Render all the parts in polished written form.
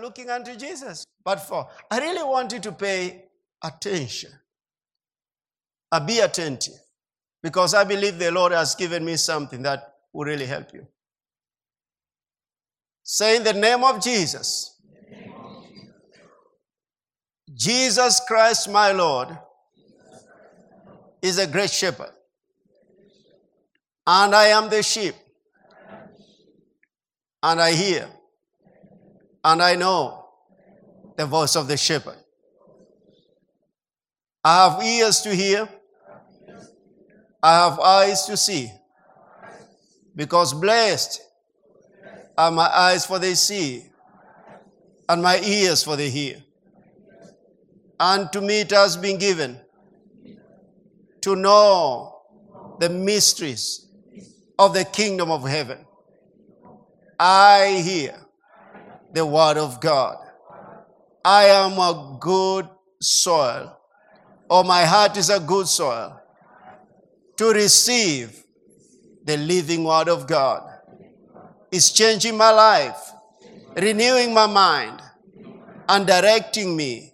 looking unto Jesus, but for I really want you to pay attention. Be attentive, because I believe the Lord has given me something that will really help you. Say, in the name of Jesus, Jesus Christ my Lord is a great shepherd, and I am the sheep, and I hear and I know the voice of the shepherd. I have ears to hear, I have eyes to see, because blessed are my eyes, for they see, and my ears, for they hear. And to me it has been given to know the mysteries of the kingdom of heaven. I hear the word of God. I am a good soil. Oh, my heart is a good soil to receive the living word of God. It's changing my life, renewing my mind, and directing me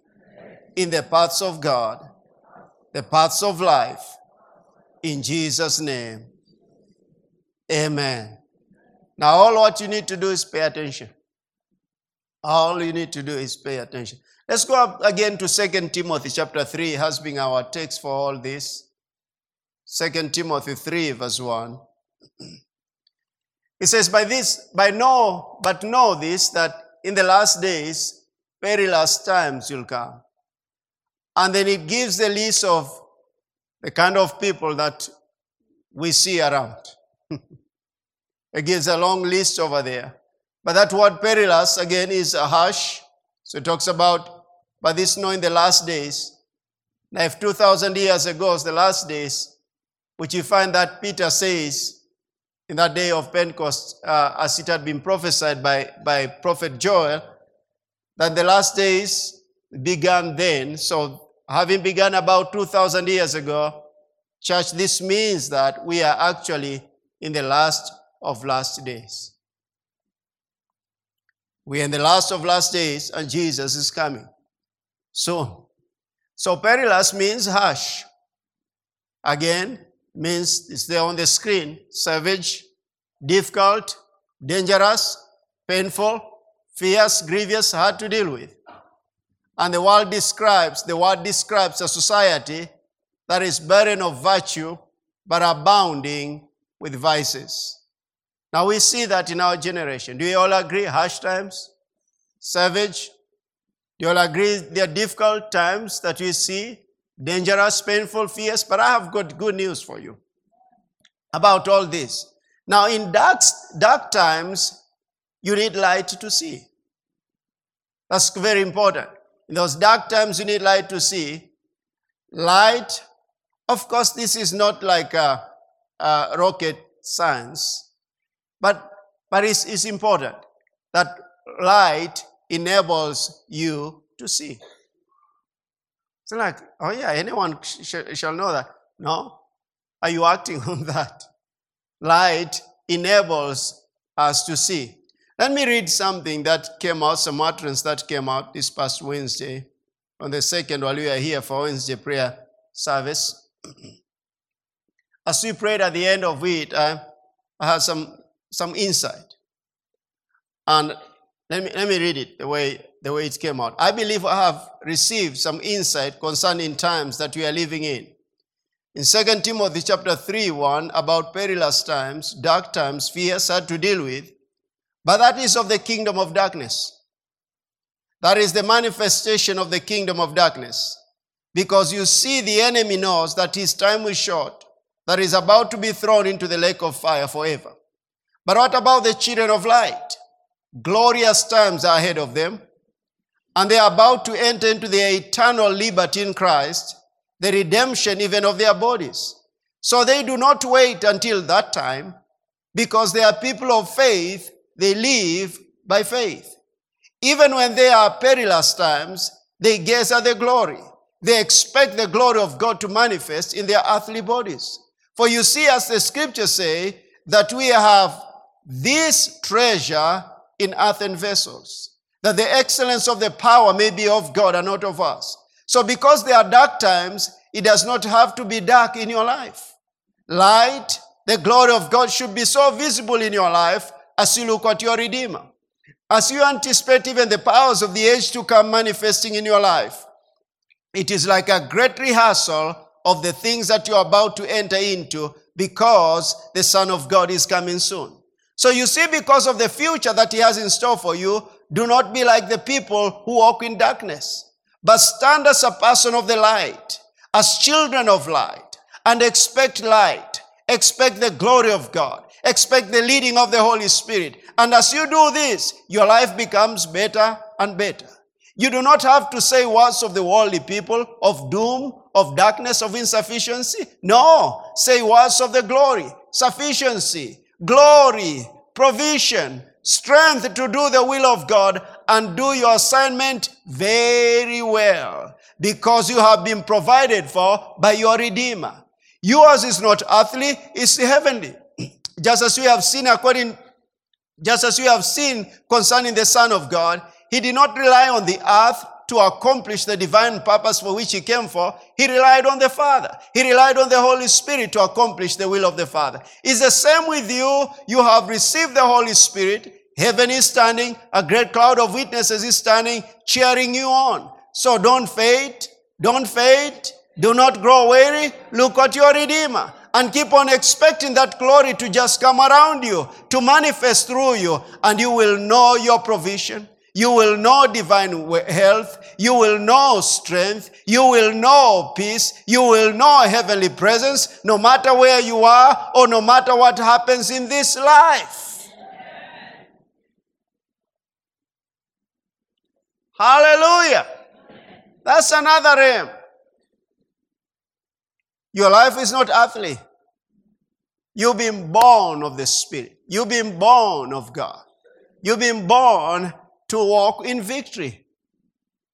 in the paths of God, the paths of life. In Jesus' name, amen. Now, all what you need to do is pay attention. All you need to do is pay attention. Let's go up again to 2 Timothy chapter 3, has been our text for all this. 2 Timothy 3 verse 1. It says, But know this, that in the last days, perilous times will come. And then it gives the list of the kind of people that we see around. It gives a long list over there. But that word perilous, again, is a harsh. So it talks about, but this knowing the last days. Now, if 2,000 years ago is the last days, which you find that Peter says in that day of Pentecost, as it had been prophesied by Prophet Joel, that the last days began then. So having begun about 2,000 years ago, church, this means that we are actually in the last of last days. We are in the last of last days, and Jesus is coming soon. So perilous means harsh. Again, means it's there on the screen. Savage, difficult, dangerous, painful, fierce, grievous, hard to deal with. And the word describes a society that is barren of virtue, but abounding with vices. Now we see that in our generation. Do you all agree? Harsh times? Savage? Do you all agree there are difficult times that we see? Dangerous, painful, fierce? But I have got good news for you about all this. Now in dark times, you need light to see. That's very important. In those dark times, you need light to see. Light, of course, this is not like a rocket science. But it's important that light enables you to see. It's like, oh yeah, anyone shall know that. No, are you acting on that? Light enables us to see. Let me read something that came out, some utterance that came out this past Wednesday, on the second, while we were here for Wednesday prayer service. As we prayed at the end of it, I had some insight. And let me read it the way it came out. I believe I have received some insight concerning times that we are living in. In 2 Timothy chapter 3, 1, about perilous times, dark times, fierce, hard to deal with, but that is of the kingdom of darkness. That is the manifestation of the kingdom of darkness. Because you see, the enemy knows that his time is short, that is about to be thrown into the lake of fire forever. But what about the children of light? Glorious times are ahead of them, and they are about to enter into their eternal liberty in Christ, the redemption even of their bodies. So they do not wait until that time, because they are people of faith, they live by faith. Even when they are perilous times, they gaze at the glory. They expect the glory of God to manifest in their earthly bodies. For you see, as the scriptures say, that we have this treasure in earthen vessels, that the excellence of the power may be of God and not of us. So because there are dark times, it does not have to be dark in your life. Light, the glory of God should be so visible in your life as you look at your Redeemer. As you anticipate even the powers of the age to come manifesting in your life, it is like a great rehearsal of the things that you are about to enter into because the Son of God is coming soon. So you see, because of the future that he has in store for you, do not be like the people who walk in darkness, but stand as a person of the light, as children of light, and expect light, expect the glory of God, expect the leading of the Holy Spirit. And as you do this, your life becomes better and better. You do not have to say words of the worldly people, of doom, of darkness, of insufficiency. No, say words of the glory, sufficiency, glory, provision, strength to do the will of God, and do your assignment very well, because you have been provided for by your Redeemer. Yours is not earthly, it's heavenly. Just as we have seen concerning the Son of God, he did not rely on the earth to accomplish the divine purpose for which he came for. He relied on the Father. He relied on the Holy Spirit to accomplish the will of the Father. It's the same with you. You have received the Holy Spirit. Heaven is standing. A great cloud of witnesses is standing, cheering you on. So don't faint. Don't faint. Do not grow weary. Look at your Redeemer. And keep on expecting that glory to just come around you, to manifest through you, and you will know your provision. You will know divine health. You will know strength. You will know peace. You will know heavenly presence, no matter where you are or no matter what happens in this life. Amen. Hallelujah. Amen. That's another realm. Your life is not earthly. You've been born of the Spirit. You've been born of God. You've been born to walk in victory.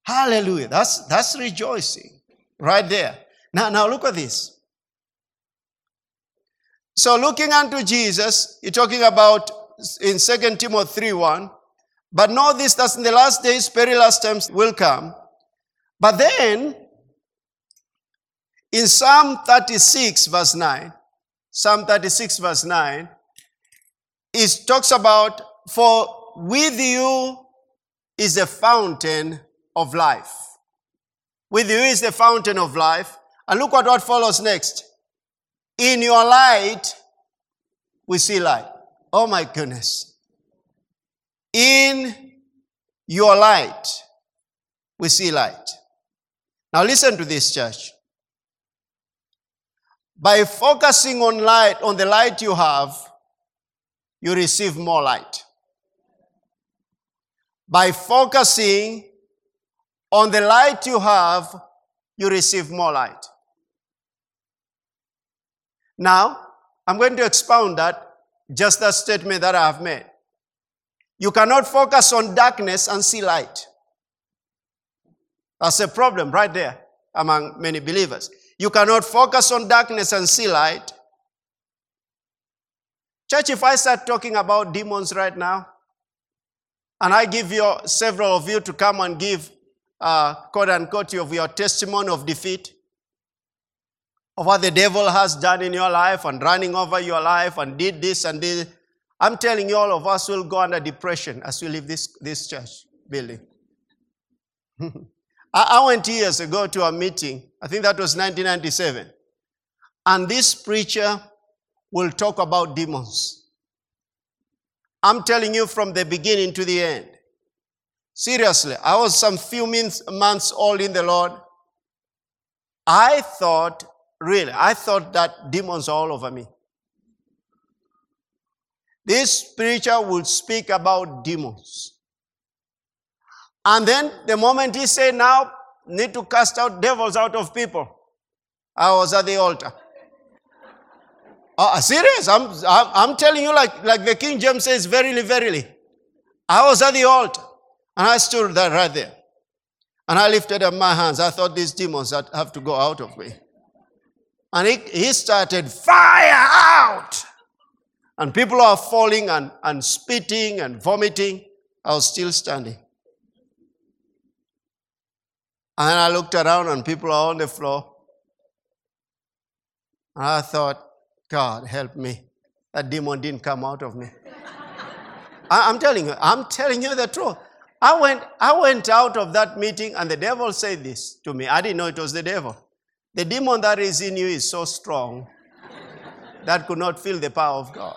Hallelujah. That's rejoicing right there. Now look at this. So looking unto Jesus, you're talking about in 2 Timothy 3:1, but know this, that in the last days perilous times will come. But then, in Psalm 36 verse 9, it talks about, for with you is the fountain of life. With you is the fountain of life. And look at what follows next. In your light, we see light. Oh my goodness. In your light, we see light. Now listen to this, church. By focusing on light, on the light you have, you receive more light. By focusing on the light you have, you receive more light. Now, I'm going to expound that statement that I have made. You cannot focus on darkness and see light. That's a problem right there among many believers. You cannot focus on darkness and see light. Church, if I start talking about demons right now, and I give you, several of you to come and give, quote unquote, of your testimony of defeat, of what the devil has done in your life and running over your life and did this and this, I'm telling you, all of us will go under depression as we leave this church building. I went years ago to a meeting, I think that was 1997, and this preacher will talk about demons. I'm telling you, from the beginning to the end. Seriously, I was some few months old in the Lord. I thought that demons are all over me. This preacher would speak about demons. And then the moment he said, now need to cast out devils out of people, I was at the altar. Serious? I'm telling you, like the King James says, verily, verily. I was at the altar, and I stood there, right there. And I lifted up my hands. I thought, these demons that have to go out of me. And he started, fire out! And people are falling and spitting and vomiting. I was still standing. And then I looked around and people are on the floor. And I thought, God, help me. That demon didn't come out of me. I'm telling you the truth. I went out of that meeting and the devil said this to me. I didn't know it was the devil. The demon that is in you is so strong that could not feel the power of God.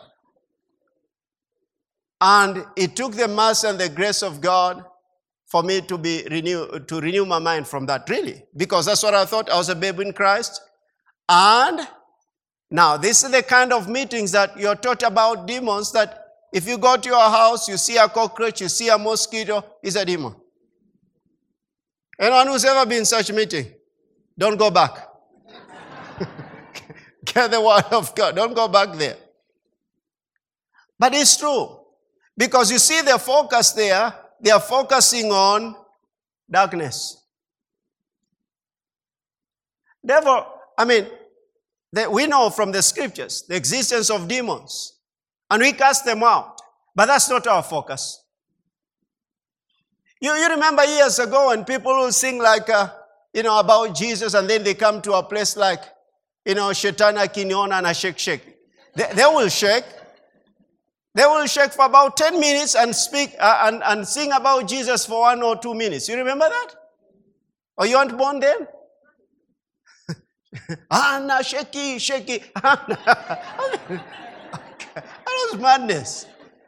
And it took the mercy and the grace of God for me to be renew my mind from that, really. Because that's what I thought. I was a babe in Christ. And now this is the kind of meetings that you're taught about demons, that if you go to your house, you see a cockroach, you see a mosquito, it's a demon. Anyone who's ever been in such a meeting, don't go back. Get the word of God. Don't go back there. But it's true. Because you see the focus there. They are focusing on darkness. Devil, we know from the scriptures the existence of demons. And we cast them out. But that's not our focus. You remember years ago when people will sing about Jesus, and then they come to a place Shetana Kiniona na shake shake. They will shake. They will shake for about 10 minutes and speak and sing about Jesus for 1 or 2 minutes. You remember that? Or you weren't born then? Anna shaky, shaky. That was madness.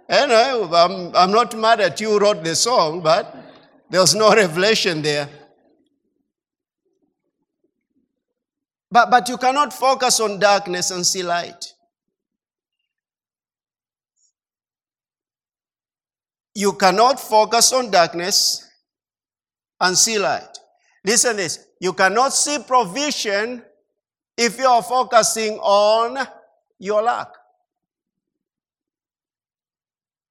Anyway, I'm not mad at you who wrote the song, but there was no revelation there. But you cannot focus on darkness and see light. You cannot focus on darkness and see light. Listen to this. You cannot see provision if you are focusing on your lack.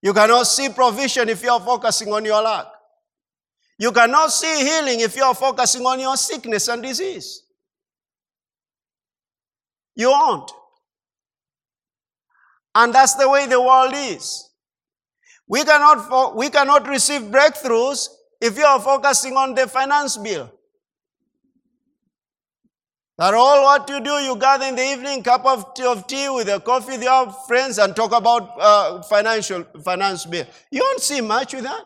You cannot see provision if you are focusing on your lack. You cannot see healing if you are focusing on your sickness and disease. You won't. And that's the way the world is. We cannot receive breakthroughs if you are focusing on the finance bill. That all what you do, you gather in the evening, cup of tea with a coffee with your friends and talk about finance bill. You won't see much with that.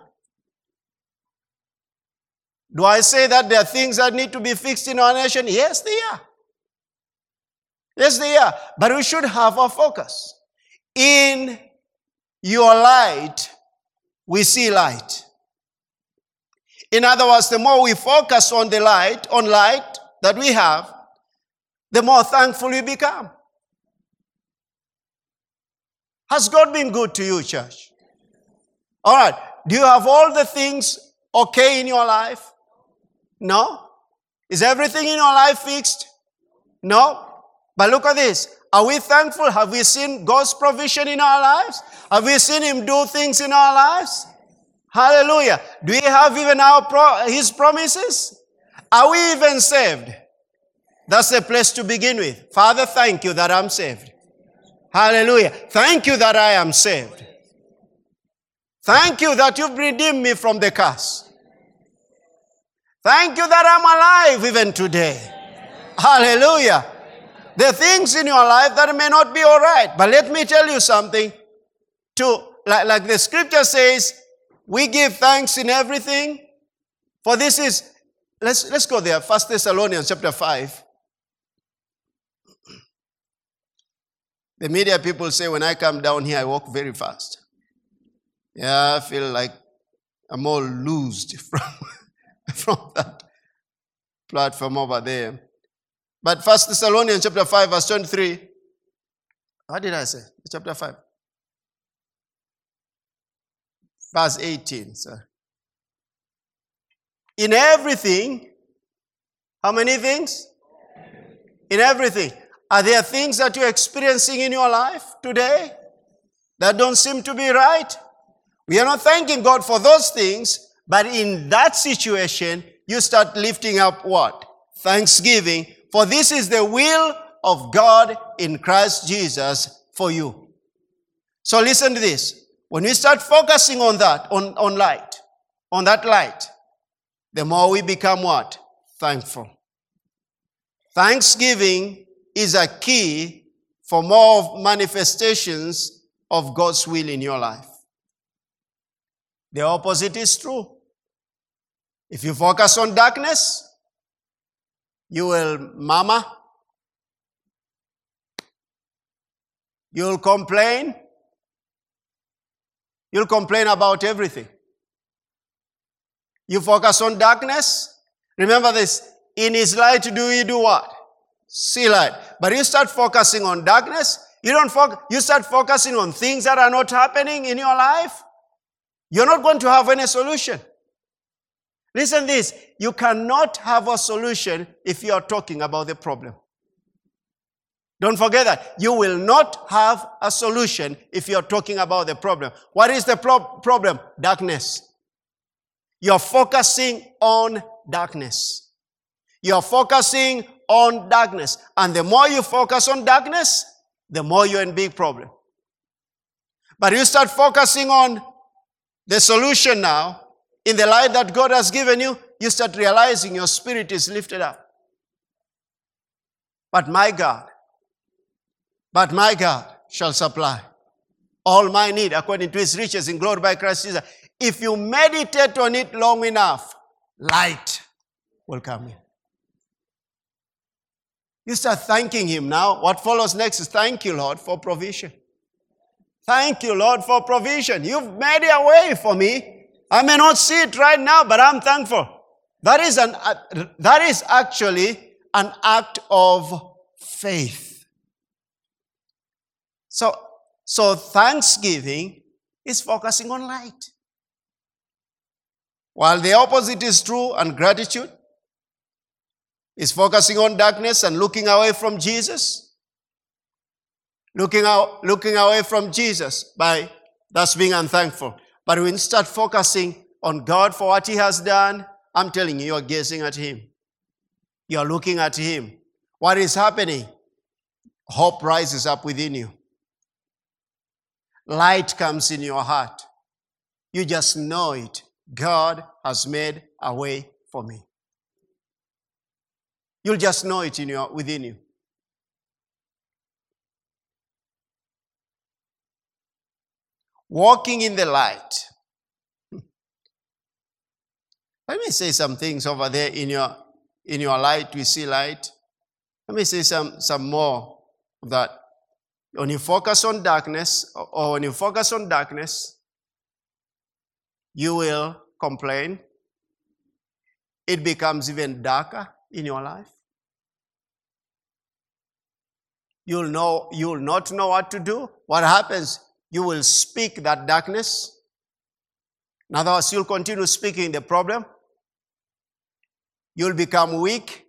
Do I say that there are things that need to be fixed in our nation? Yes, they are. Yes, they are. But we should have our focus. In your light, we see light. In other words, the more we focus on the light, on light that we have, the more thankful we become. Has God been good to you, church? All right. Do you have all the things okay in your life? No. Is everything in your life fixed? No. But look at this. Are we thankful? Have we seen God's provision in our lives? Have we seen Him do things in our lives? Hallelujah. Do we have even His promises? Are we even saved? That's the place to begin with. Father, thank you that I'm saved. Hallelujah. Thank you that I am saved. Thank you that you've redeemed me from the curse. Thank you that I'm alive even today. Hallelujah. There are things in your life that may not be all right. But let me tell you something. Like the scripture says, we give thanks in everything. For this is, let's go there. 1 Thessalonians chapter 5. The media people say, when I come down here, I walk very fast. Yeah, I feel like I'm all loosed from that platform over there. But 1 Thessalonians chapter 5 verse 23. What did I say? Chapter 5. Verse 18, sir. In everything, how many things? In everything. Are there things that you're experiencing in your life today that don't seem to be right? We are not thanking God for those things, but in that situation, you start lifting up what? Thanksgiving. For this is the will of God in Christ Jesus for you. So listen to this. When we start focusing on that, on light, on that light, the more we become what? thankful. Thanksgiving is a key for more manifestations of God's will in your life. The opposite is true. If you focus on darkness, you will mama, you'll complain, you'll complain about everything. You focus on darkness, remember this, in his light do we do what? See light. But you start focusing on darkness, you start focusing on things that are not happening in your life, you're not going to have any solution. Listen to this, you cannot have a solution if you are talking about the problem. Don't forget that. You will not have a solution if you are talking about the problem. What is the problem? Darkness. You're focusing on darkness. You're focusing on darkness. And the more you focus on darkness, the more you're in big problem. But you start focusing on the solution now, in the light that God has given you, you start realizing your spirit is lifted up. But my God shall supply all my need according to his riches in glory by Christ Jesus. If you meditate on it long enough, light will come in. You start thanking him now. What follows next is thank you, Lord, for provision. Thank you, Lord, for provision. You've made a way for me. I may not see it right now, but I'm thankful. That is actually an act of faith. So thanksgiving is focusing on light. While the opposite is true, and gratitude is focusing on darkness and looking away from Jesus. Looking away from Jesus by thus being unthankful. But when you start focusing on God for what he has done, I'm telling you, you're gazing at him. You're looking at him. What is happening? Hope rises up within you. Light comes in your heart. You just know it. God has made a way for me. You'll just know it within you. Walking in the light. Let me say some things over there in your light. We see light. Let me say some more of that. When you focus on darkness, you will complain. It becomes even darker in your life. You'll not know what to do. What happens? You will speak that darkness. In other words, you'll continue speaking the problem. You'll become weak.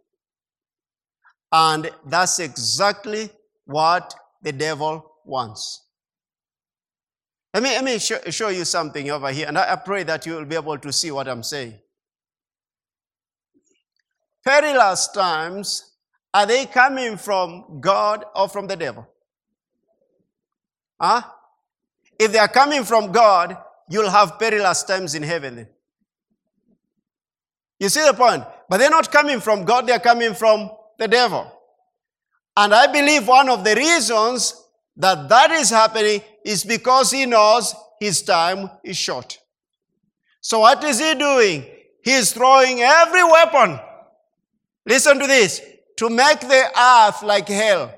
And that's exactly what the devil wants. Let me show you something over here, and I pray that you will be able to see what I'm saying. Perilous times, are they coming from God or from the devil? Huh? If they are coming from God, you'll have perilous times in heaven then. You see the point? But they're not coming from God, they're coming from the devil. And I believe one of the reasons that is happening is because he knows his time is short. So what is he doing? He is throwing every weapon. Listen to this. To make the earth like hell.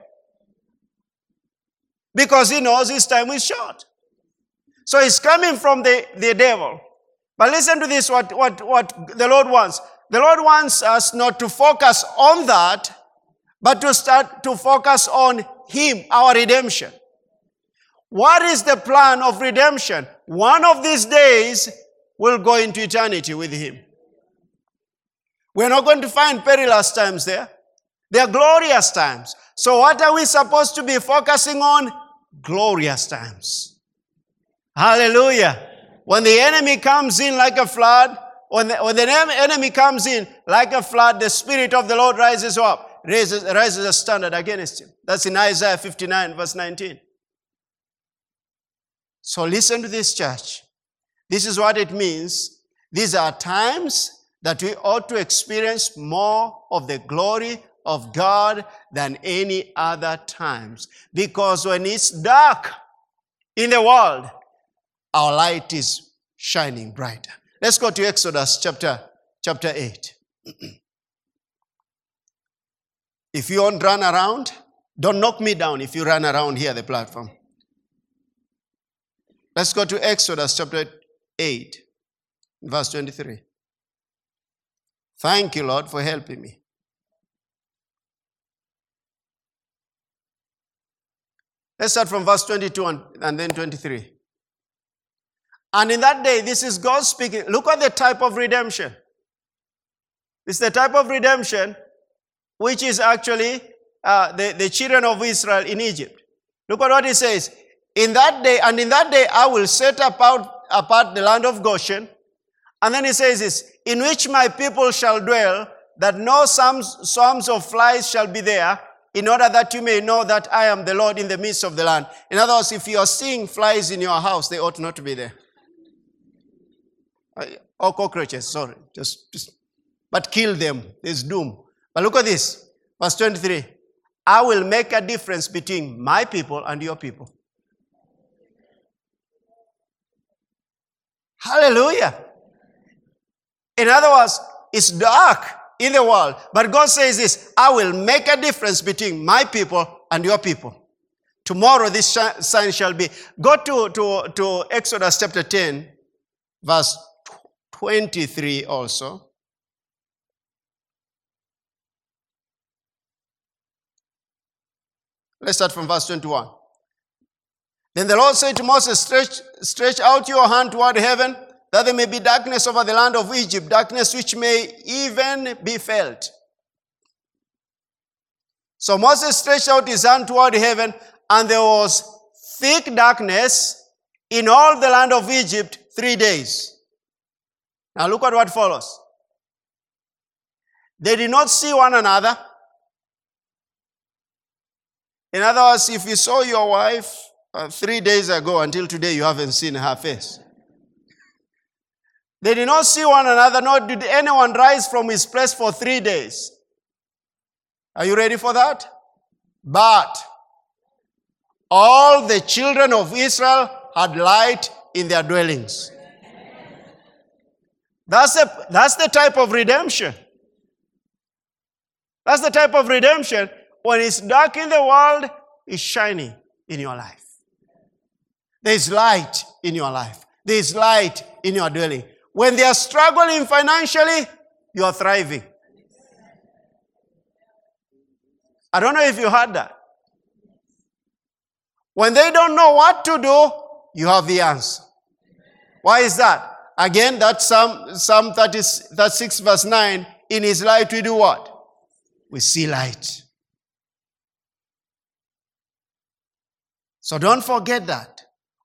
Because he knows his time is short. So he's coming from the devil. But listen to this, what the Lord wants. The Lord wants us not to focus on that, but to start to focus on him, our redemption. What is the plan of redemption? One of these days, we'll go into eternity with him. We're not going to find perilous times there. They are glorious times. So what are we supposed to be focusing on? Glorious times. Hallelujah. When the enemy comes in like a flood, when the enemy comes in like a flood, the Spirit of the Lord rises up, raises a standard against him. That's in Isaiah 59, verse 19. So listen to this, church. This is what it means. These are times that we ought to experience more of the glory of God than any other times. Because when it's dark in the world, our light is shining brighter. Let's go to Exodus chapter 8. If you don't run around, don't knock me down if you run around here, the platform. Let's go to Exodus chapter 8, verse 23. Thank you, Lord, for helping me. Let's start from verse 22 and then 23. And in that day, this is God speaking. Look at the type of redemption. It's the type of redemption which is actually the children of Israel in Egypt. Look at what he says. In that day I will set apart the land of Goshen. And then he says this, in which my people shall dwell, that no swarms of flies shall be there, in order that you may know that I am the Lord in the midst of the land. In other words, if you are seeing flies in your house, they ought not to be there. Or cockroaches, sorry. But kill them. There's doom. But look at this. Verse 23. I will make a difference between my people and your people. Hallelujah. In other words, it's dark in the world. But God says this, I will make a difference between my people and your people. Tomorrow this sign shall be. Go to Exodus chapter 10, verse 23 also. Let's start from verse 21. Then the Lord said to Moses, Stretch out your hand toward heaven, that there may be darkness over the land of Egypt, darkness which may even be felt. So Moses stretched out his hand toward heaven, and there was thick darkness in all the land of Egypt 3 days. Now look at what follows. They did not see one another. In other words, if you saw your wife 3 days ago until today, you haven't seen her face. They did not see one another, nor did anyone rise from his place for 3 days. Are you ready for that? But all the children of Israel had light in their dwellings. That's the type of redemption. That's the type of redemption. When it's dark in the world, it's shining in your life. There's light in your life. There's light in your dwelling. When they are struggling financially, you are thriving. I don't know if you heard that. When they don't know what to do, you have the answer. Why is that? Again, that's Psalm 36 verse 9. In his light we do what? We see light. So don't forget that.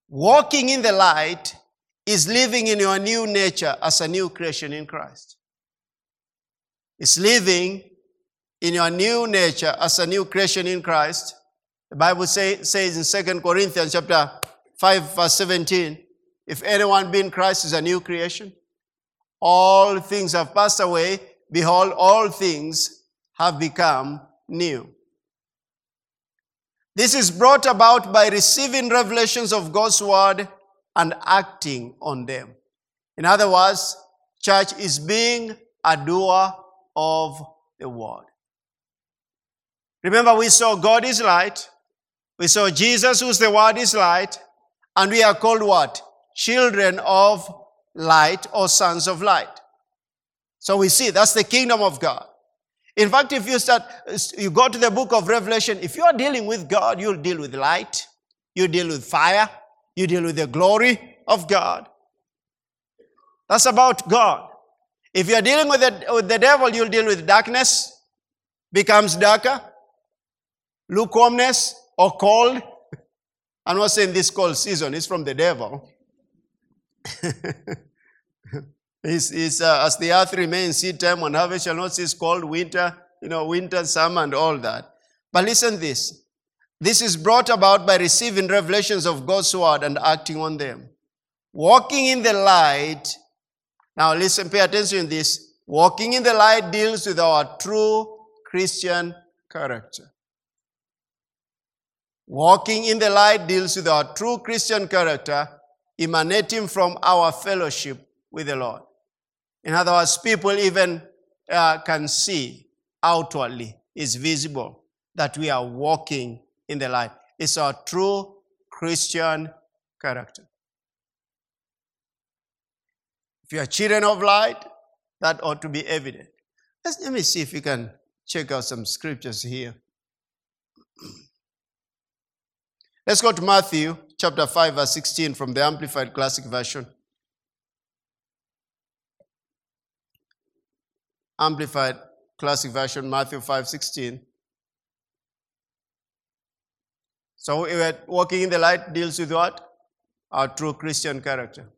Walking in the light is living in your new nature as a new creation in Christ. It's living in your new nature as a new creation in Christ. The Bible says in 2 Corinthians chapter 5 verse 17, if anyone be in Christ is a new creation, all things have passed away. Behold, all things have become new. This is brought about by receiving revelations of God's word and acting on them. In other words, church is being a doer of the word. Remember, we saw God is light. We saw Jesus, who's the word, is light. And we are called what? Children of light or sons of light. So we see that's the kingdom of God. In fact, if you go to the book of Revelation, if you are dealing with God, you'll deal with light, you deal with fire, you deal with the glory of God. That's about God. If you're dealing with the devil, you'll deal with darkness, becomes darker, lukewarmness, or cold. I'm not saying this cold season is from the devil. It's as the earth remains, seed time and harvest shall not cease, cold, winter, summer, and all that. But listen this. This is brought about by receiving revelations of God's word and acting on them. Walking in the light. Now listen, pay attention to this. Walking in the light deals with our true Christian character. Walking in the light deals with our true Christian character emanating from our fellowship with the Lord. In other words, people even can see outwardly, it's visible that we are walking in the light. It's our true Christian character. If you are children of light, that ought to be evident. Let me see if you can check out some scriptures here. Let's go to Matthew chapter 5, verse 16 from the Amplified Classic Version. Amplified Classic Version, Matthew 5:16. So we were walking in the light deals with what? Our true Christian character.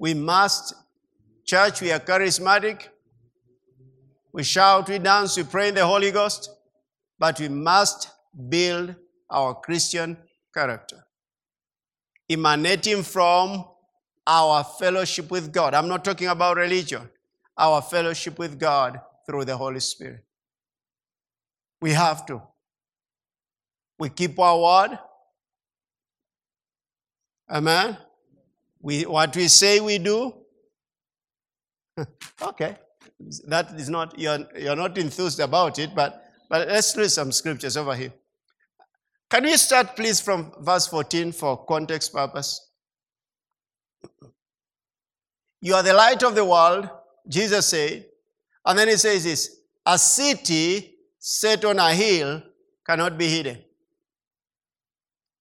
We must, church, we are charismatic. We shout, we dance, we pray in the Holy Ghost, but we must build our Christian character, emanating from our fellowship with God. I'm not talking about religion. Our fellowship with God through the Holy Spirit. We have to. We keep our word. Amen. What we say we do. Okay. That is not, you're not enthused about it, but let's read some scriptures over here. Can you start, please, from verse 14 for context purpose? You are the light of the world, Jesus said. And then he says this, a city set on a hill cannot be hidden.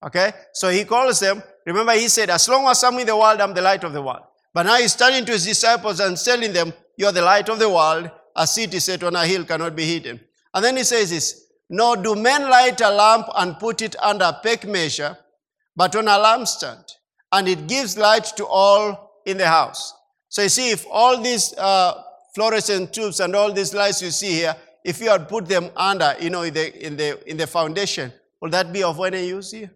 Okay? So he calls them, remember he said, as long as I'm in the world, I'm the light of the world. But now he's turning to his disciples and telling them, you are the light of the world, a city set on a hill cannot be hidden. And then he says this, nor do men light a lamp and put it under a peck measure, but on a lampstand, and it gives light to all in the house. So you see, if all these fluorescent tubes and all these lights you see here, if you had put them under, in the foundation, would that be of any use here?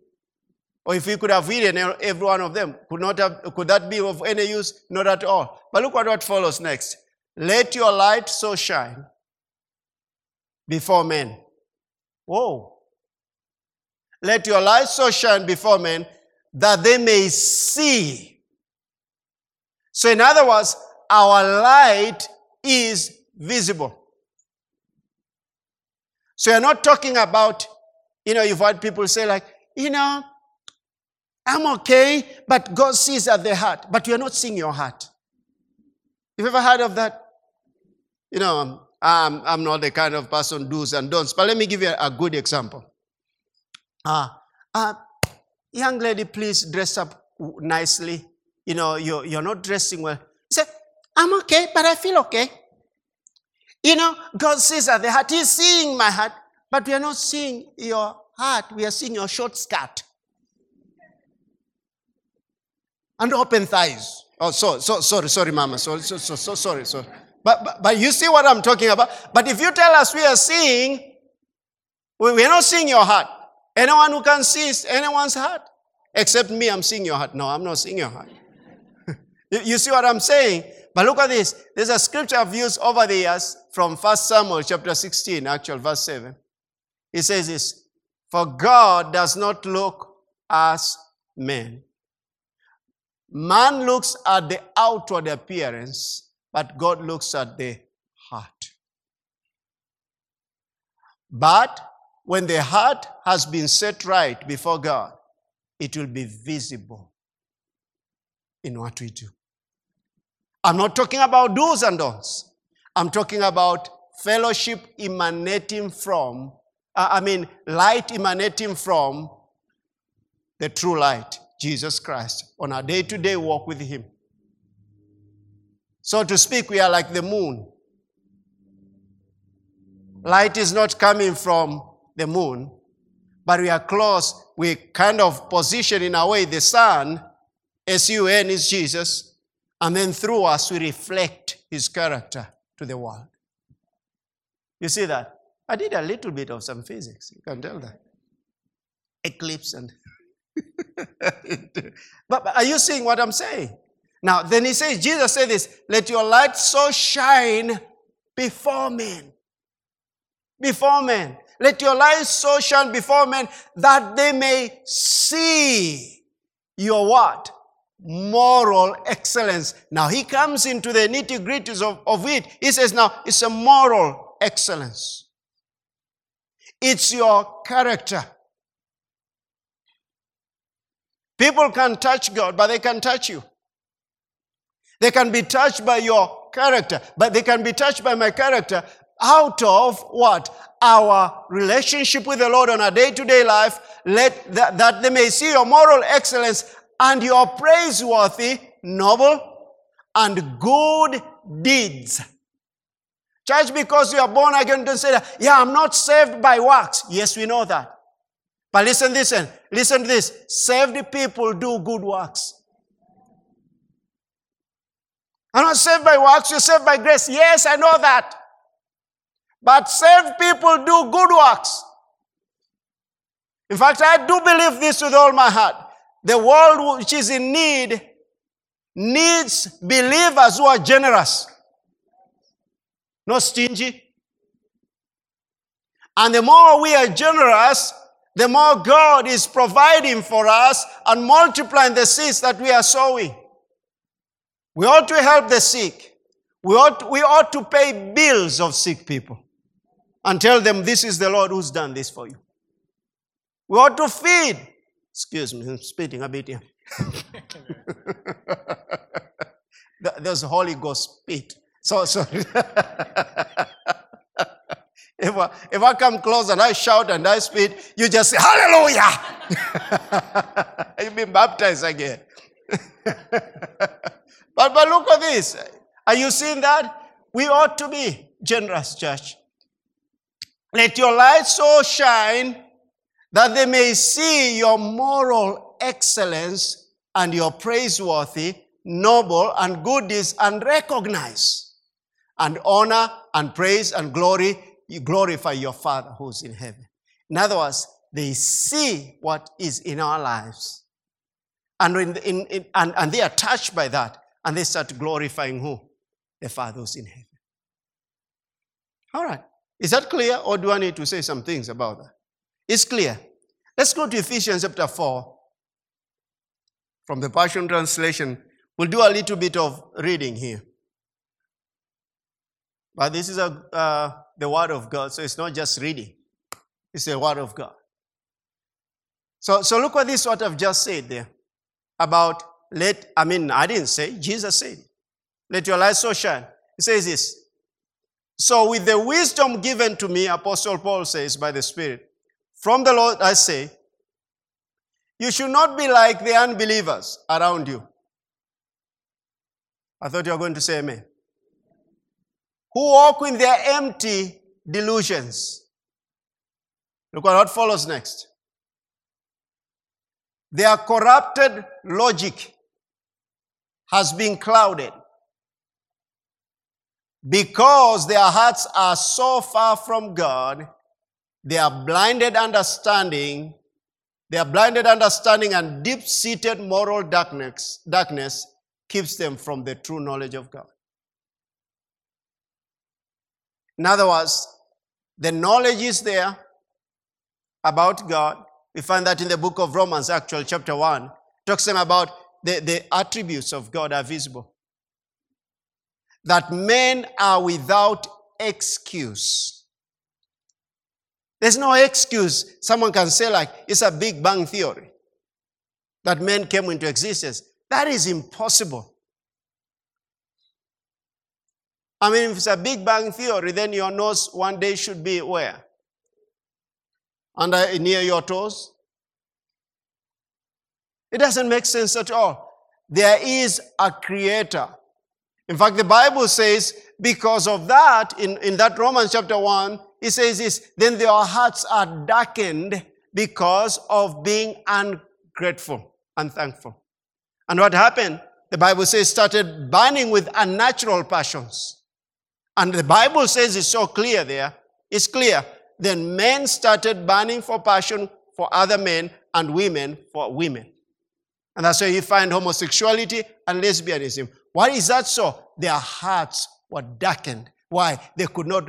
Or if you could have hidden every one of them, could that be of any use? Not at all. But look at what follows next. Let your light so shine before men. Whoa. Let your light so shine before men that they may see. So in other words, our light is visible. So you're not talking about, you've heard people say like, I'm okay, but God sees at the heart. But you're not seeing your heart. You've ever heard of that? I'm not the kind of person do's and don'ts. But let me give you a good example. Young lady, please dress up nicely. You're not dressing well. He said, I'm okay, but I feel okay. God sees at the heart. He's seeing my heart, but we are not seeing your heart. We are seeing your short skirt and open thighs. Oh, sorry, Mama. Sorry. But you see what I'm talking about? But if you tell us we are seeing, we are not seeing your heart. Anyone who can see is anyone's heart. Except me, I'm seeing your heart. No, I'm not seeing your heart. You see what I'm saying? But look at this. There's a scripture I've used over the years from 1 Samuel chapter 16, actual verse 7. It says this, for God does not look as men. Man looks at the outward appearance, but God looks at the heart. But when the heart has been set right before God, it will be visible in what we do. I'm not talking about do's and don'ts. I'm talking about fellowship emanating from, light emanating from the true light, Jesus Christ, on our day-to-day walk with him. So to speak, we are like the moon. Light is not coming from the moon, but we are close. We kind of position in a way the sun, S-U-N is Jesus, and then through us we reflect his character to the world. You see that? I did a little bit of some physics. You can tell that. Eclipse and... but are you seeing what I'm saying? Now, then he says, Jesus said this, let your light so shine before men. Before men. Let your light so shine before men that they may see your what? Moral excellence. Now, he comes into the nitty-gritties of it. He says, now, it's a moral excellence. It's your character. People can touch God, but they can touch you. They can be touched by your character, but they can be touched by my character out of what? Our relationship with the Lord on a day-to-day life, that they may see your moral excellence and your praiseworthy, noble, and good deeds. Church, because you are born again, don't say that, yeah, I'm not saved by works. Yes, we know that. But listen to this. Saved people do good works. I'm not saved by works, you're saved by grace. Yes, I know that. But saved people do good works. In fact, I do believe this with all my heart. The world which is in need needs believers who are generous, not stingy. And the more we are generous, the more God is providing for us and multiplying the seeds that we are sowing. We ought to help the sick. We ought to pay bills of sick people and tell them this is the Lord who's done this for you. We ought to feed. Excuse me, I'm spitting a bit here. There's Holy Ghost spit. So sorry. If I come close and I shout and I spit, you just say, hallelujah! You've been baptized again. But look at this. Are you seeing that? We ought to be generous, church. Let your light so shine that they may see your moral excellence and your praiseworthy, noble, and good deeds, and recognize and honor and praise and glory. You glorify your Father who's in heaven. In other words, they see what is in our lives. And they are touched by that. And they start glorifying who? The Father who's in heaven. All right. Is that clear? Or do I need to say some things about that? It's clear. Let's go to Ephesians chapter 4. From the Passion Translation, we'll do a little bit of reading here. But this is the Word of God, so it's not just reading. It's the Word of God. So look at this, what I've just said there about I didn't say, Jesus said, let your light so shine. He says this, so with the wisdom given to me, Apostle Paul says, by the Spirit, from the Lord I say, you should not be like the unbelievers around you. I thought you were going to say amen. Who walk in their empty delusions. Look at what follows next. Their corrupted logic has been clouded because their hearts are so far from God. Their blinded understanding and deep-seated moral darkness keeps them from the true knowledge of God. In other words, the knowledge is there about God. We find that in the book of Romans, actually, chapter 1, talks about the attributes of God are visible. That men are without excuse. There's no excuse. Someone can say like, it's a Big Bang theory that men came into existence. That is impossible. I mean, if it's a Big Bang theory, then your nose one day should be where? Under near your toes? It doesn't make sense at all. There is a creator. In fact, the Bible says, because of that, in that Romans chapter 1, it says this, then their hearts are darkened because of being ungrateful, unthankful. And what happened? The Bible says started burning with unnatural passions. And the Bible says it's so clear there. It's clear. Then men started burning for passion for other men and women for women. And that's where you find homosexuality and lesbianism. Why is that so? Their hearts were darkened. Why? They could not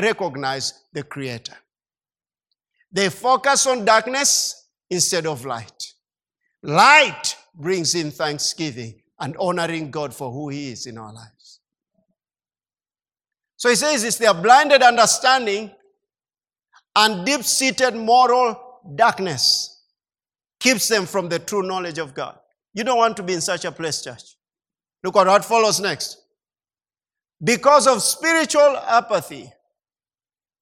recognize the Creator. They focus on darkness instead of light. Light brings in thanksgiving and honoring God for who He is in our lives. So he says it's their blinded understanding and deep-seated moral darkness keeps them from the true knowledge of God. You don't want to be in such a place, church. Look at what follows next. Because of spiritual apathy,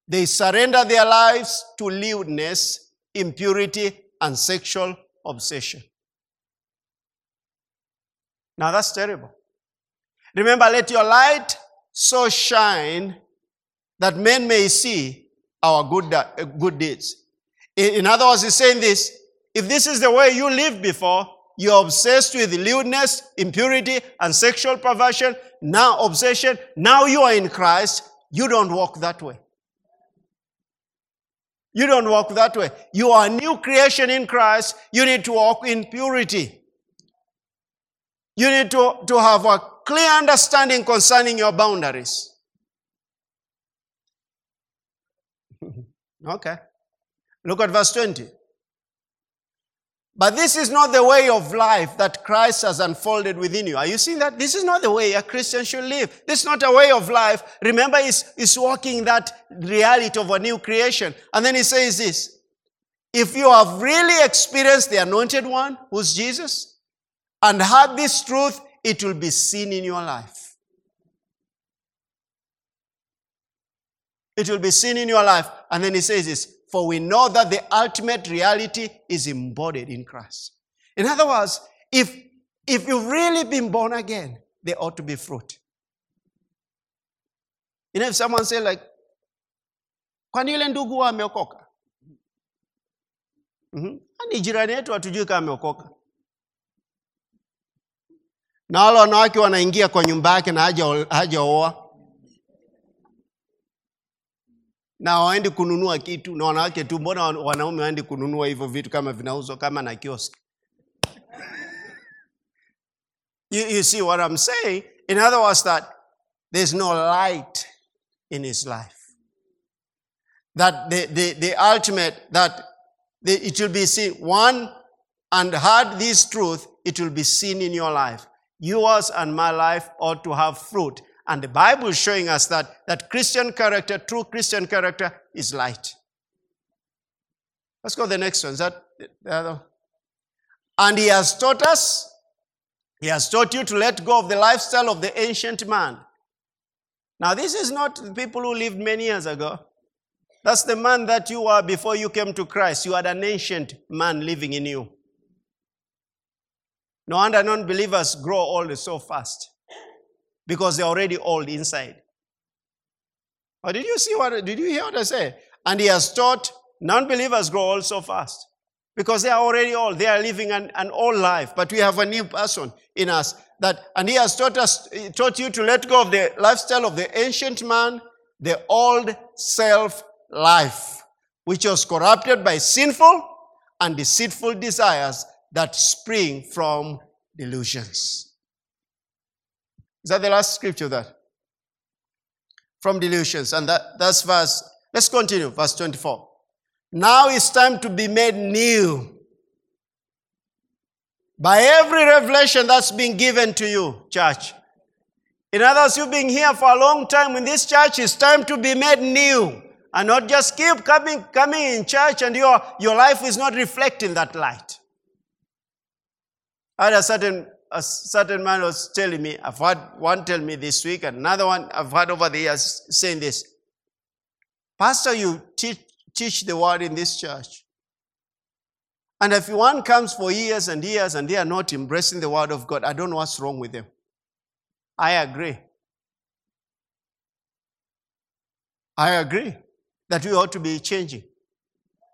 they surrender their lives to lewdness, impurity, and sexual obsession. Now that's terrible. Remember, let your light so shine that men may see our good deeds. In other words, he's saying this: if this is the way you lived before, you're obsessed with lewdness, impurity, and sexual perversion, now obsession, now you are in Christ, you don't walk that way. You don't walk that way. You are a new creation in Christ. You need to walk in purity. You need to have a clear understanding concerning your boundaries. Okay. Look at verse 20. But this is not the way of life that Christ has unfolded within you. Are you seeing that? This is not the way a Christian should live. This is not a way of life. Remember, it's walking that reality of a new creation. And then he says this: if you have really experienced the Anointed One, who's Jesus, and had this truth, it will be seen in your life. It will be seen in your life. And then he says this: for we know that the ultimate reality is embodied in Christ. In other words, if you've really been born again, there ought to be fruit. You know, if someone says like, kwani yule ndugu ameokoka? Ani jirani yetu hatujui kama ameokoka. Na wale wanawake wanaingia kwa nyumba yake na hajaoa. Na waende kununua kitu, na wanawake tu, mbona wanaume waende kununua hivyo vitu kama vinauzwa kama na kiosk? You see what I'm saying? In other words, that there's no light in his life. That the ultimate, that it will be seen, one, and had this truth, it will be seen in your life. Yours and my life ought to have fruit. And the Bible is showing us that Christian character, true Christian character, is light. Let's go to the next one. Is that the other one? And he has taught you to let go of the lifestyle of the ancient man. Now, this is not the people who lived many years ago. That's the man that you were before you came to Christ. You had an ancient man living in you. No wonder non-believers grow old so fast, because they're already old inside. But did you hear what I said? And he has taught non-believers grow old so fast, because they are already old. They are living an old life, but we have a new person in us. And he has taught you to let go of the lifestyle of the ancient man, the old self-life, which was corrupted by sinful and deceitful desires that spring from delusions. Is that the last scripture of that? From delusions. And that's verse, let's continue, verse 24. Now it's time to be made new by every revelation that's being given to you, church. In other words, you've been here for a long time in this church. It's time to be made new. And not just keep coming in church and your life is not reflecting that light. I had a certain man was telling me, I've had one tell me this week, and another one I've had over the years saying this: Pastor, you teach the word in this church. And if one comes for years and years and they are not embracing the word of God, I don't know what's wrong with them. I agree that we ought to be changing.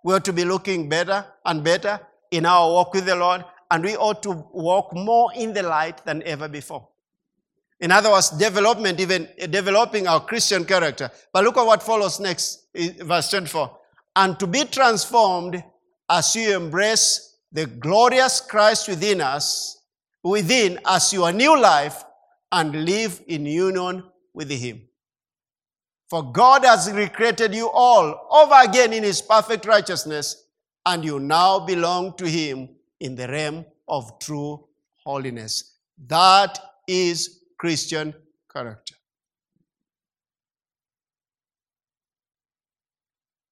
We ought to be looking better and better in our walk with the Lord. And we ought to walk more in the light than ever before. In other words, development, even developing our Christian character. But look at what follows next, verse 24. And to be transformed as you embrace the glorious Christ within as your new life, and live in union with him. For God has recreated you all over again in his perfect righteousness, and you now belong to him in the realm of true holiness. That is Christian character.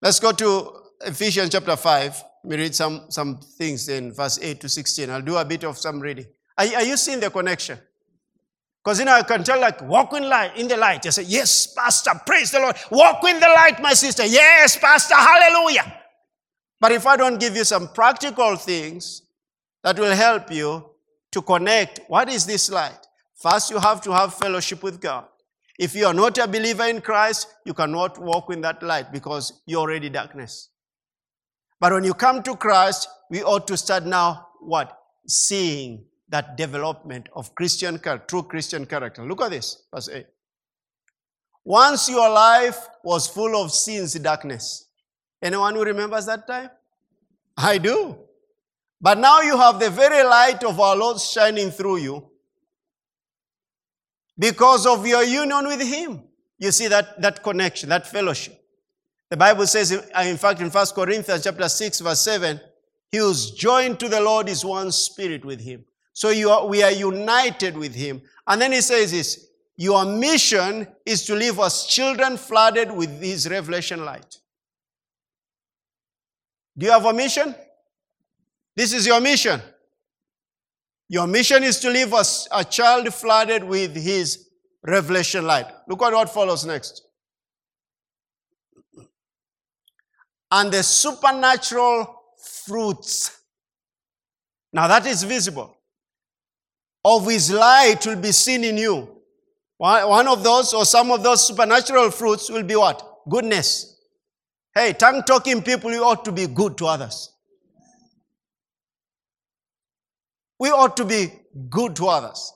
Let's go to Ephesians chapter 5. Let me read some things in verse 8 to 16. I'll do a bit of some reading. Are you seeing the connection? Because, I can tell, walk in the light. I say, yes, Pastor, praise the Lord. Walk in the light, my sister. Yes, Pastor, hallelujah. But if I don't give you some practical things that will help you to connect, what is this light? First, you have to have fellowship with God. If you are not a believer in Christ, you cannot walk in that light because you're already darkness. But when you come to Christ, we ought to start now, seeing that development of true Christian character. Look at this, verse 8. Once your life was full of sin's darkness. Anyone who remembers that time? I do. But now you have the very light of our Lord shining through you because of your union with him. You see that connection, that fellowship. The Bible says, in fact, in 1 Corinthians chapter 6, verse 7, he who's joined to the Lord is one spirit with him. So we are united with him. And then he says this, your mission is to live as children flooded with his revelation light. Do you have a mission? This is your mission. Your mission is to live as a child flooded with his revelation light. Look at what follows next. And the supernatural fruits. Now that is visible. Of his light will be seen in you. One of those or some of those supernatural fruits will be what? Goodness. Hey, tongue-talking people, you ought to be good to others. We ought to be good to others.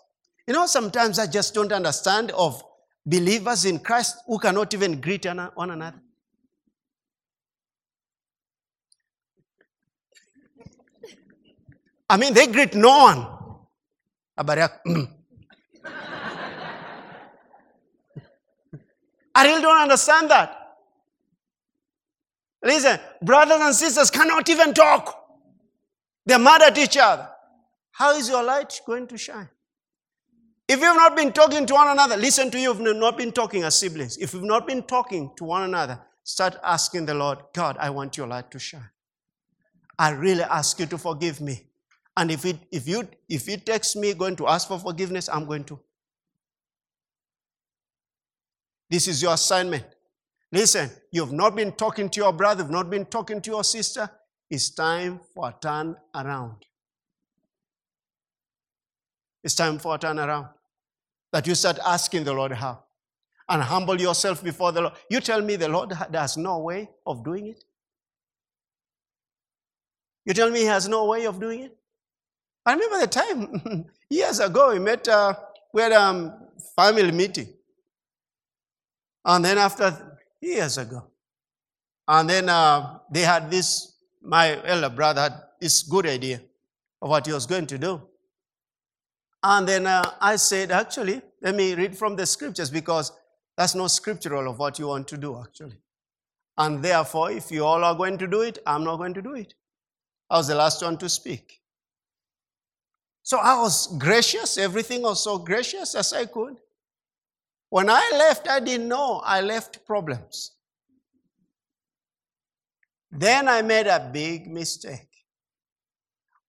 Sometimes I just don't understand of believers in Christ who cannot even greet one another. They greet no one. I really don't understand that. Listen, brothers and sisters cannot even talk. They're mad at each other. How is your light going to shine? If you've not been talking to one another, listen to you, if you've not been talking as siblings, if you've not been talking to one another, start asking the Lord, God, I want your light to shine. I really ask you to forgive me. And if it takes me going to ask for forgiveness, I'm going to. This is your assignment. Listen, you've not been talking to your brother, you've not been talking to your sister. It's time for a turn around. It's time for a turn around. That you start asking the Lord how. And humble yourself before the Lord. You tell me the Lord has no way of doing it? You tell me he has no way of doing it? I remember the time, years ago, we had a family meeting. And then they had this, my elder brother had this good idea of what he was going to do. And then I said, actually, let me read from the scriptures because that's not scriptural of what you want to do, actually. And therefore, if you all are going to do it, I'm not going to do it. I was the last one to speak. So I was gracious. Everything was so gracious as I could. When I left, I didn't know I left problems. Then I made a big mistake.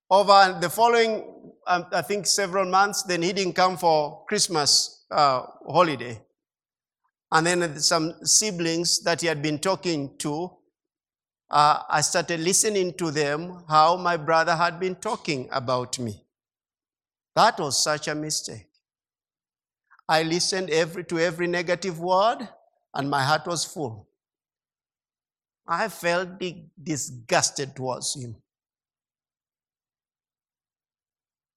Over the following, I think, several months, then he didn't come for Christmas holiday. And then some siblings that he had been talking to, I started listening to them how my brother had been talking about me. That was such a mistake. I listened to every negative word, and my heart was full. I felt disgusted towards him.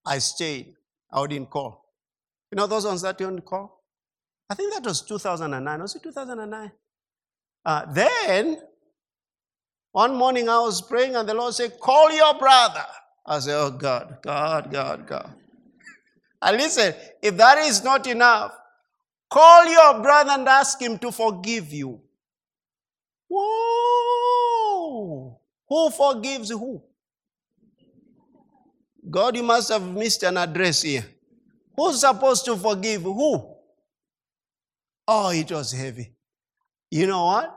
I stayed. I didn't call. Those ones that you didn't call? I think that was 2009. Was it 2009? Then, one morning I was praying, and the Lord said, call your brother. I say, oh God, God, God, God. And listen, if that is not enough, call your brother and ask him to forgive you. Whoa! Who forgives who? God, you must have missed an address here. Who's supposed to forgive who? Oh, it was heavy. You know what?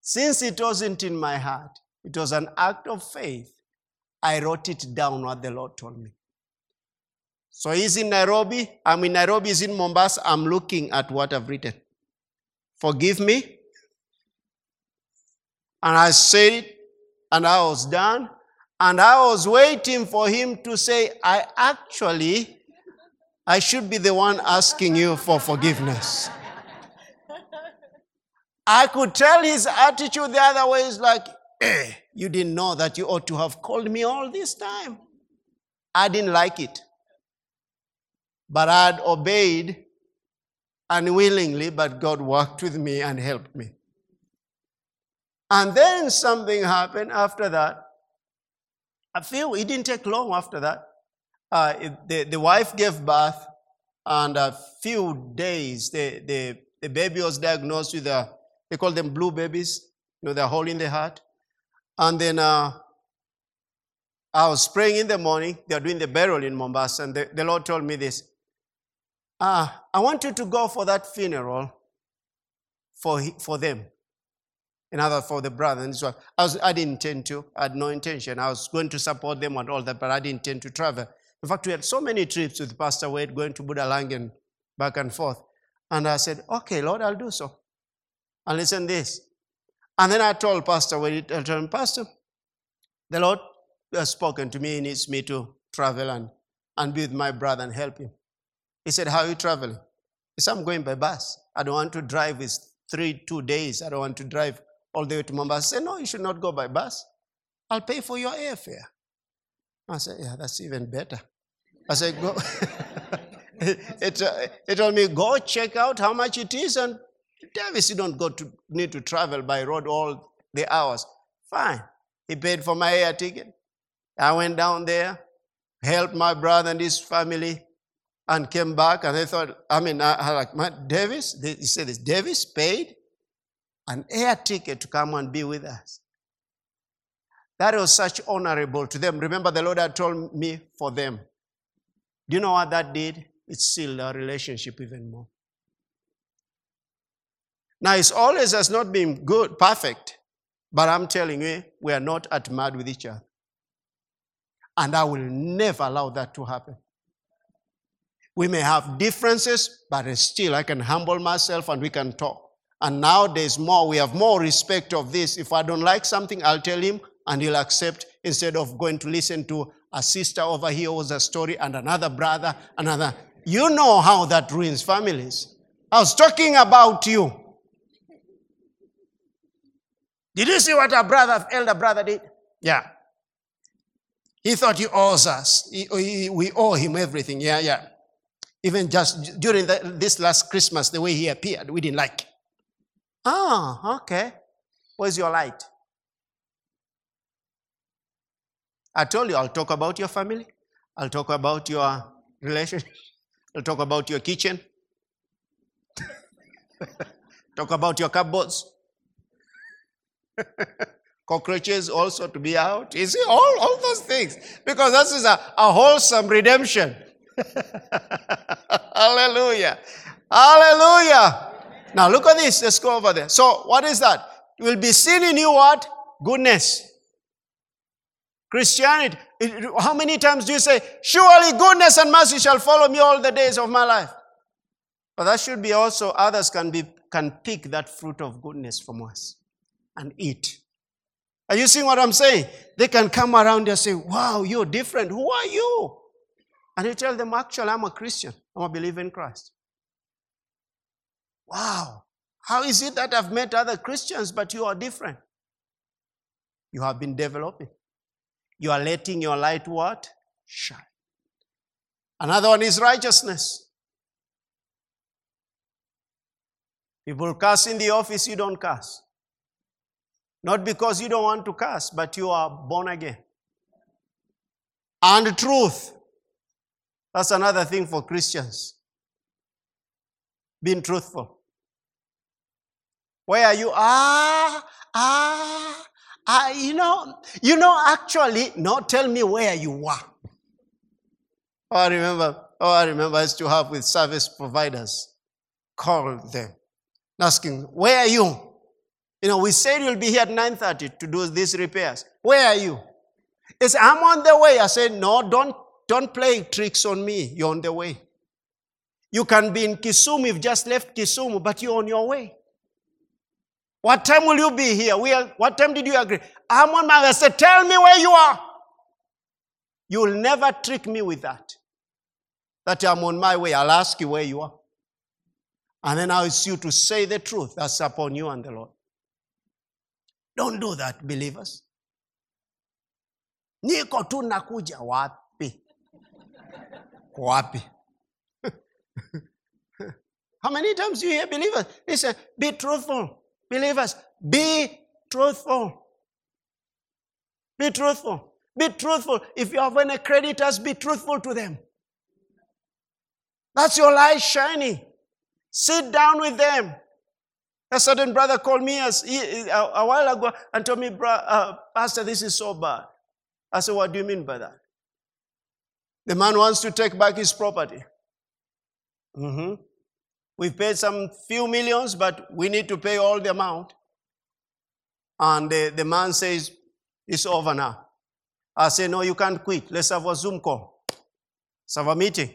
Since it wasn't in my heart, it was an act of faith, I wrote it down what the Lord told me. So he's in Nairobi. I'm in Nairobi. He's in Mombasa. I'm looking at what I've written. Forgive me. And I said it, and I was done. And I was waiting for him to say, I should be the one asking you for forgiveness. I could tell his attitude the other way is like, you didn't know that you ought to have called me all this time. I didn't like it. But I had obeyed unwillingly, but God worked with me and helped me. And then something happened after that. I feel it didn't take long after that. The wife gave birth, and a few days, the baby was diagnosed with they call them blue babies, they're a hole in the heart. And then I was praying in the morning. They are doing the burial in Mombasa, and the Lord told me this. I want you to go for that funeral for them. In other for the brother and his wife. I didn't intend to. I had no intention. I was going to support them and all that, but I didn't intend to travel. In fact, we had so many trips with Pastor Wade going to Budalangi and back and forth. And I said, okay, Lord, I'll do so. And listen this. And then I told Pastor Wade, I told him, Pastor, the Lord has spoken to me. He needs me to travel and be with my brother and help him. He said, how are you traveling? He said, I'm going by bus. I don't want to drive. It's 2 days. I don't want to drive all the way to Mombasa. I said, no, you should not go by bus. I'll pay for your airfare. I said, yeah, that's even better. I said, go. It told me, go check out how much it is, and Davis, you don't need to travel by road all the hours. Fine. He paid for my air ticket. I went down there, helped my brother and his family, and came back, and they thought, he said this, Davis paid an air ticket to come and be with us. That was such honorable to them. Remember, the Lord had told me for them. Do you know what that did? It sealed our relationship even more. Now, it's always has not been good, perfect, but I'm telling you, we are not at mad with each other. And I will never allow that to happen. We may have differences, but still I can humble myself and we can talk. And nowadays we have more respect of this. If I don't like something, I'll tell him and he'll accept, instead of going to listen to a sister over here who has a story and another brother, another. You know how that ruins families. I was talking about you. Did you see what our elder brother did? Yeah. He thought he owes us. We owe him everything. Yeah, yeah. Even just during this last Christmas, the way he appeared, we didn't like. Ah, okay. Where's your light? I told you, I'll talk about your family. I'll talk about your relationship. I'll talk about your kitchen. Talk about your cupboards. Cockroaches also to be out. You see, all those things. Because this is a wholesome redemption. Hallelujah. Hallelujah. Now look at this. Let's go over there. So what is that? It will be seen in you what? Goodness. Christianity. How many times do you say, surely goodness and mercy shall follow me all the days of my life? But that should be also, others can pick that fruit of goodness from us and eat. Are you seeing what I'm saying? They can come around and say, wow, you're different. Who are you? And you tell them, actually, I'm a Christian. I'm a believer in Christ. Wow. How is it that I've met other Christians, but you are different? You have been developing. You are letting your light what? Shine. Another one is righteousness. People curse in the office, you don't curse. Not because you don't want to curse, but you are born again. and truth. That's another thing for Christians. Being truthful. Where are you? Actually, no, tell me where you were. I remember I used to have with service providers, call them, asking, where are you? You know, we said you'll be here at 9:30 to do these repairs. Where are you? It's, I'm on the way. I said, no, don't play tricks on me. You're on the way. You can be in Kisumu, you've just left Kisumu, but you're on your way. What time will you be here? What time did you agree? I'm on my way. I said, tell me where you are. You'll never trick me with that. That I'm on my way. I'll ask you where you are. And then I'll ask you to say the truth. That's upon you and the Lord. Don't do that, believers. Niko tu nakuja wapi? Wapi? How many times do you hear believers? Listen, be truthful. Believers, be truthful. Be truthful. Be truthful. If you have any creditors, be truthful to them. That's your light shining. Sit down with them. A certain brother called me a while ago and told me, Pastor, this is so bad. I said, what do you mean by that? The man wants to take back his property. Mm-hmm. We've paid some few millions, but we need to pay all the amount. And the man says, it's over now. I say, no, you can't quit. Let's have a Zoom call. Let's have a meeting.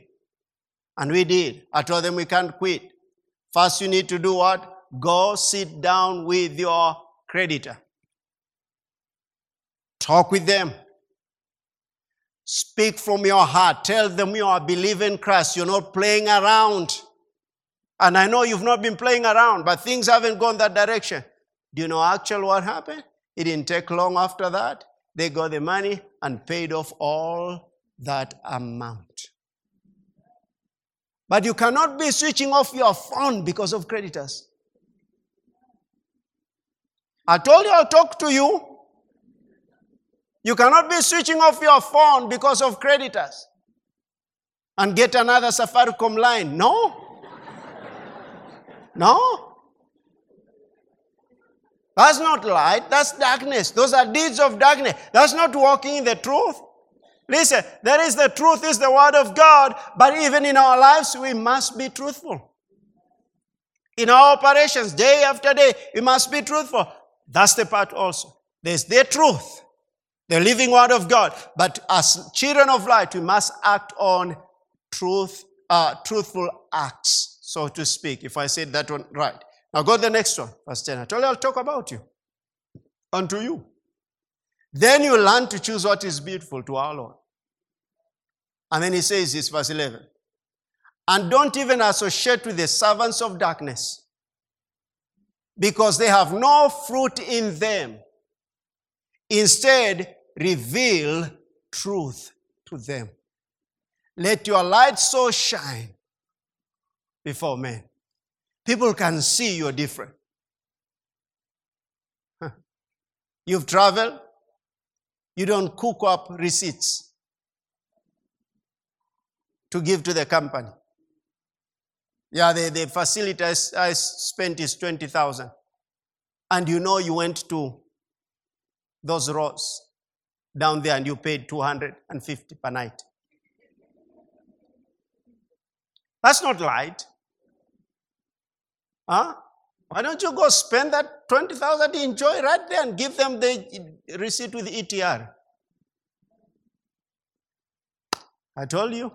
And we did. I told them we can't quit. First, you need to do what? Go sit down with your creditor. Talk with them. Speak from your heart. Tell them you are believing Christ. You're not playing around. And I know you've not been playing around, but things haven't gone that direction. Do you know actually what happened? It didn't take long after that. They got the money and paid off all that amount. But you cannot be switching off your phone because of creditors. I told you I'll talk to you. You cannot be switching off your phone because of creditors and get another Safaricom line. No. No. That's not light. That's darkness. Those are deeds of darkness. That's not walking in the truth. Listen, there is the truth, is the word of God, but even in our lives, we must be truthful. In our operations, day after day, we must be truthful. That's the part also. There's the truth, the living word of God. But as children of light, we must act on truth, truthful acts, so to speak, if I said that one right. Now go to the next one, verse 10. I told you I'll talk about you. Unto you. Then you learn to choose what is beautiful to our Lord. And then he says this, verse 11. And don't even associate with the servants of darkness, because they have no fruit in them. Instead, reveal truth to them. Let your light so shine before men. People can see you're different. Huh. You've traveled. You don't cook up receipts to give to the company. Yeah, the facility I spent is 20,000. And you know you went to those rows down there and you paid 250 per night. That's not light. Huh? Why don't you go spend that 20,000 to enjoy right there and give them the receipt with ETR? I told you.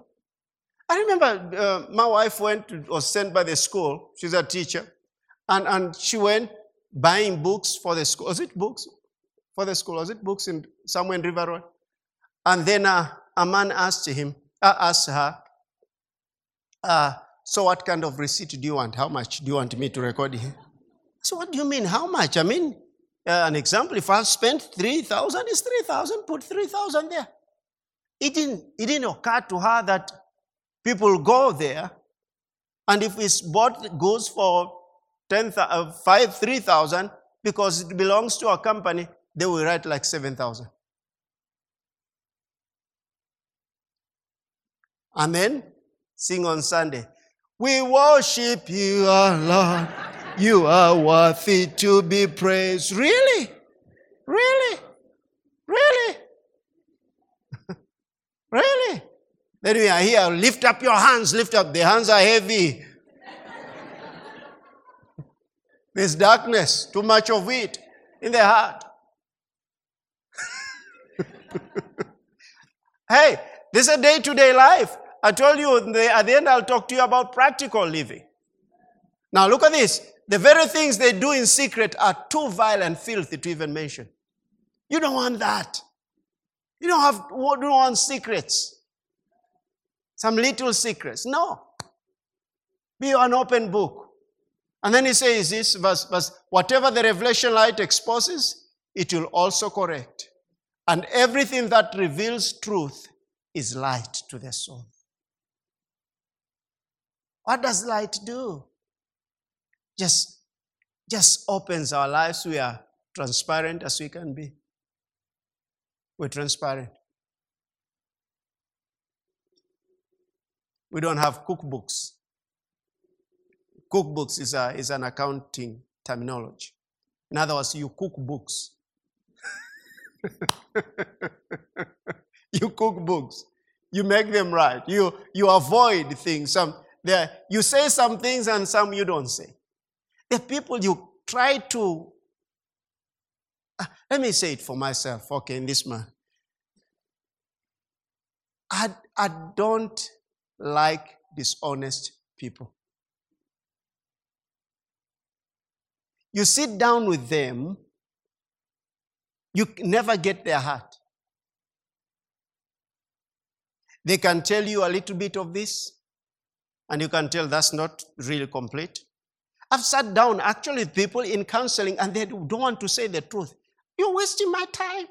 I remember my wife was sent by the school. She's a teacher. And she went buying books for the school. Was it books? For the school. Was it books in somewhere in River Road? And then a man asked her, so what kind of receipt do you want? How much do you want me to record here? So what do you mean? How much? I mean, an example, if I spent 3,000, it's 3,000, put 3,000 there. It didn't occur to her that people go there, and if we bought goods for 3,000, because it belongs to our company, they will write like 7,000. Amen. Sing on Sunday. We worship you, our Lord. You are worthy to be praised. Really? Really? Really? Really? Then we are here. Lift up your hands. Lift up. The hands are heavy. There's darkness. Too much of it in the heart. Hey, this is a day-to-day life. I told you, at the end I'll talk to you about practical living. Now look at this. The very things they do in secret are too vile and filthy to even mention. You don't want that. You don't want secrets. Some little secrets. No. Be an open book. And then he says this, verse, whatever the revelation light exposes, it will also correct. And everything that reveals truth is light to the soul. What does light do? Just opens our lives. We are transparent as we can be. We're transparent. We don't have cookbooks. Cookbooks is an accounting terminology. In other words, you cook books. You cook books. You make them right. You avoid things. You say some things and some you don't say. The people you try to... let me say it for myself. Okay, in this man. I don't like dishonest people. You sit down with them, you never get their heart. They can tell you a little bit of this, and you can tell that's not really complete. I've sat down actually with people in counseling, and they don't want to say the truth. You're wasting my time.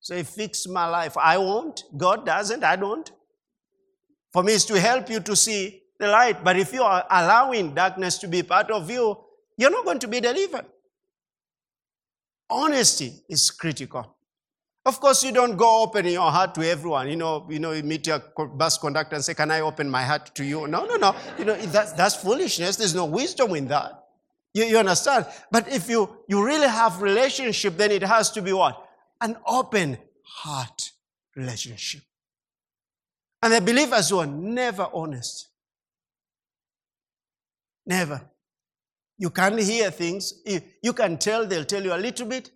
Say, fix my life. I won't. God doesn't. I don't. For me, it's to help you to see the light. But if you are allowing darkness to be part of you, you're not going to be delivered. Honesty is critical. Of course, you don't go open your heart to everyone. You meet your bus conductor and say, can I open my heart to you? No. That's foolishness. There's no wisdom in that. You understand? But if you really have relationship, then it has to be what? An open heart relationship. And the believers who are never honest. Never. You can hear things. You can tell, they'll tell you a little bit.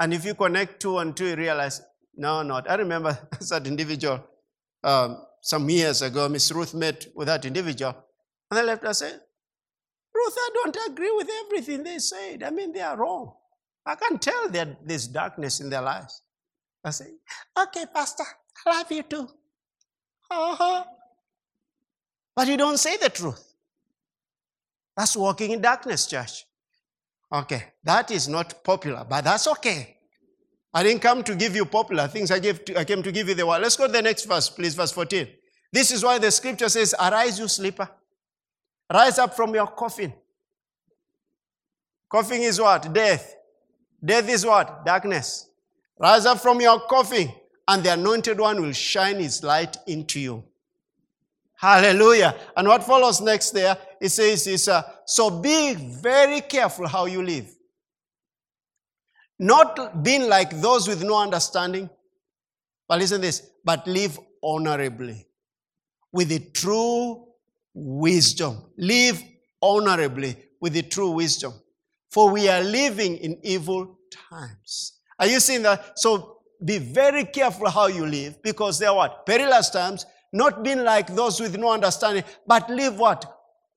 And if you connect two and two, you realize, no, not. I remember that individual some years ago, Miss Ruth met with that individual. And I left her and said, Ruth, I don't agree with everything they said. I mean, they are wrong. I can tell that there's darkness in their lives. I said, okay, Pastor, I love you too. Uh-huh. But you don't say the truth. That's walking in darkness, church. Okay, that is not popular, but that's okay. I didn't come to give you popular things. I came to give you the word. Let's go to the next verse, please, verse 14. This is why the scripture says, arise, you sleeper. Rise up from your coffin. Coffin is what? Death. Death is what? Darkness. Rise up from your coffin, and the anointed one will shine his light into you. Hallelujah. And what follows next there, it says, so be very careful how you live. Not being like those with no understanding. But listen to this. But live honorably. With the true wisdom. Live honorably with the true wisdom. For we are living in evil times. Are you seeing that? So be very careful how you live. Because they are what? Perilous times. Not being like those with no understanding, but live what?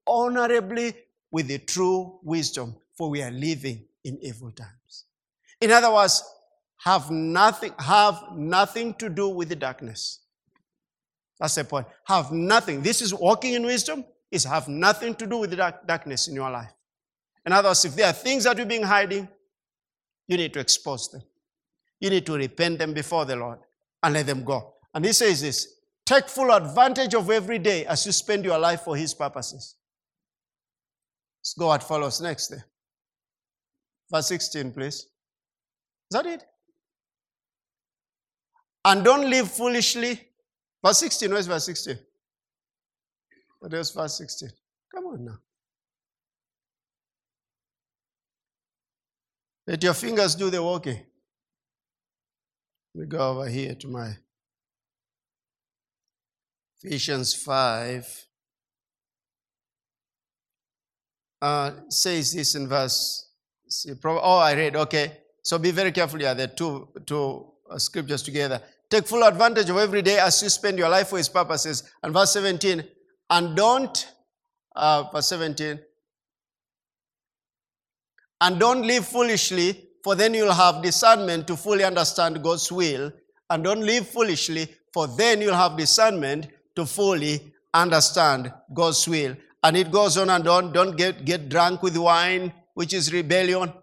Honorably with the true wisdom, for we are living in evil times. In other words, have nothing to do with the darkness. That's the point. Have nothing. This is walking in wisdom, is have nothing to do with the darkness in your life. In other words, if there are things that you've been hiding, you need to expose them. You need to repent them before the Lord and let them go. And he says this, take full advantage of every day as you spend your life for his purposes. Let's go what follows next there. Verse 16, please. Is that it? And don't live foolishly, Verse 16, where's verse 16? What else, verse 16? Come on now. Let your fingers do the walking. We go over here to my Ephesians 5. Says this in verse. I read. Okay. So be very careful here. There are two scriptures together. Take full advantage of every day as you spend your life for His purposes. And verse 17. And don't. Verse 17. And don't live foolishly, for then you'll have discernment to fully understand God's will. And don't live foolishly, for then you'll have discernment to fully understand God's will. And it goes on and on. Don't get drunk with wine, which is rebellion.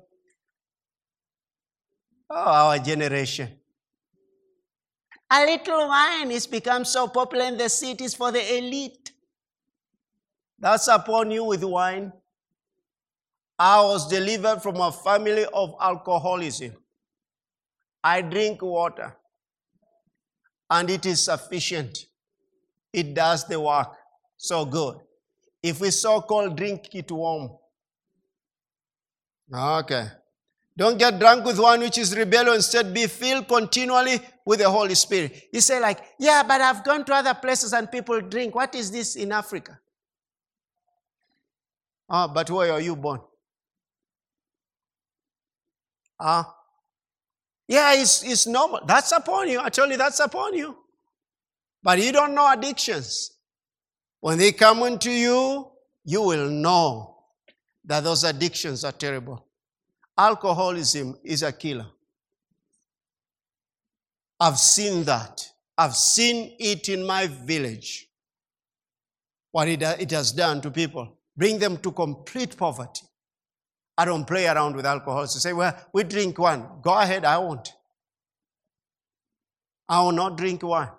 Oh, our generation. A little wine has become so popular in the cities for the elite. That's upon you with wine. I was delivered from a family of alcoholism. I drink water, and it is sufficient. It does the work so good. If we so-called drink it warm. Okay. Don't get drunk with wine, which is rebellion. Instead, be filled continually with the Holy Spirit. You say like, yeah, but I've gone to other places and people drink. What is this in Africa? But where are you born? Yeah, it's normal. That's upon you. I tell you, that's upon you. But you don't know addictions. When they come into you, you will know that those addictions are terrible. Alcoholism is a killer. I've seen that. I've seen it in my village. What it has done to people. Bring them to complete poverty. I don't play around with alcohol. So say, well, we drink wine. Go ahead, I won't. I will not drink wine.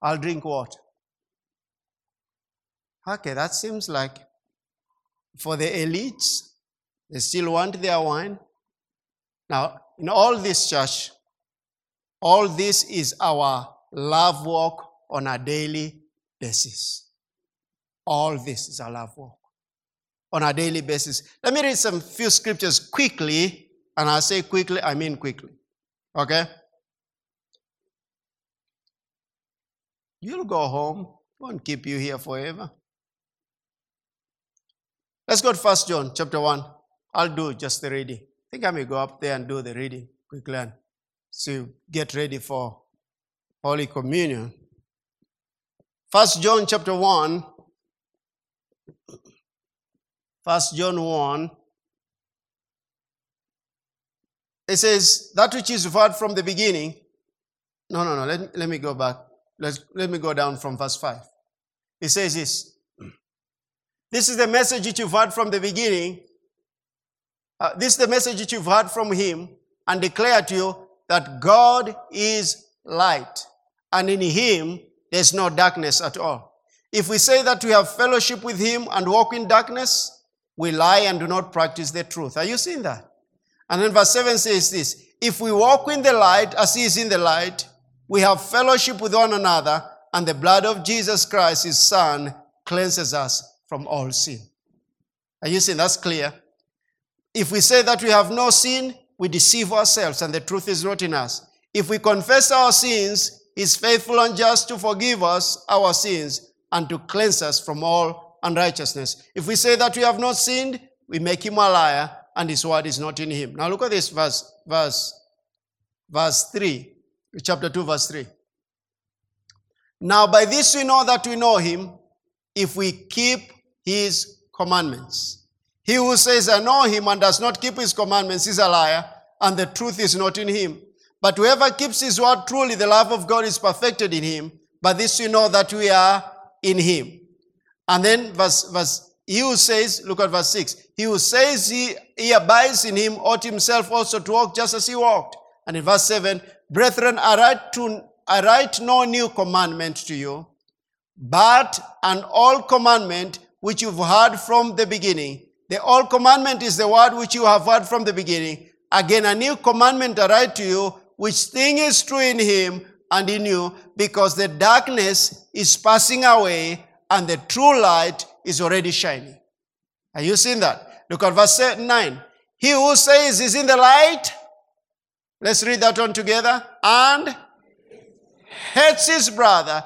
I'll drink water. Okay, that seems like for the elites, they still want their wine. Now, in all this, church, all this is our love walk on a daily basis. All this is our love walk. On a daily basis. Let me read some few scriptures quickly, and I say quickly, I mean quickly. Okay? You'll go home. Won't keep you here forever. Let's go to 1 John chapter 1. I'll do just the reading. I think I may go up there and do the reading quickly and so get ready for Holy Communion. 1 John chapter 1. 1 John 1, it says, that which is heard from the beginning. No, let me go back. Let me go down from verse 5. It says this. This is the message that you've heard from the beginning. This is the message that you've heard from him and declare to you that God is light and in him there's no darkness at all. If we say that we have fellowship with him and walk in darkness, we lie and do not practice the truth. Are you seeing that? And then verse 7 says this. If we walk in the light as he is in the light, we have fellowship with one another, and the blood of Jesus Christ, his son, cleanses us from all sin. Are you seeing? That's clear. If we say that we have no sin, we deceive ourselves, and the truth is not in us. If we confess our sins, he is faithful and just to forgive us our sins and to cleanse us from all unrighteousness. If we say that we have not sinned, we make him a liar, and his word is not in him. Now look at this verse 3, chapter 2, verse 3. Now by this we know that we know him, if we keep his commandments. He who says, I know him, and does not keep his commandments is a liar, and the truth is not in him. But whoever keeps his word truly, the love of God is perfected in him. By this we know that we are in him. And then he who says, look at verse 6. He who says he abides in him ought himself also to walk just as he walked. And in verse 7, brethren, I write no new commandment to you, but an old commandment which you've heard from the beginning. The old commandment is the word which you have heard from the beginning. Again, a new commandment I write to you, which thing is true in him and in you, because the darkness is passing away and the true light is already shining. Are you seeing that? Look at verse 9. He who says is in the light, let's read that one together, and hates his brother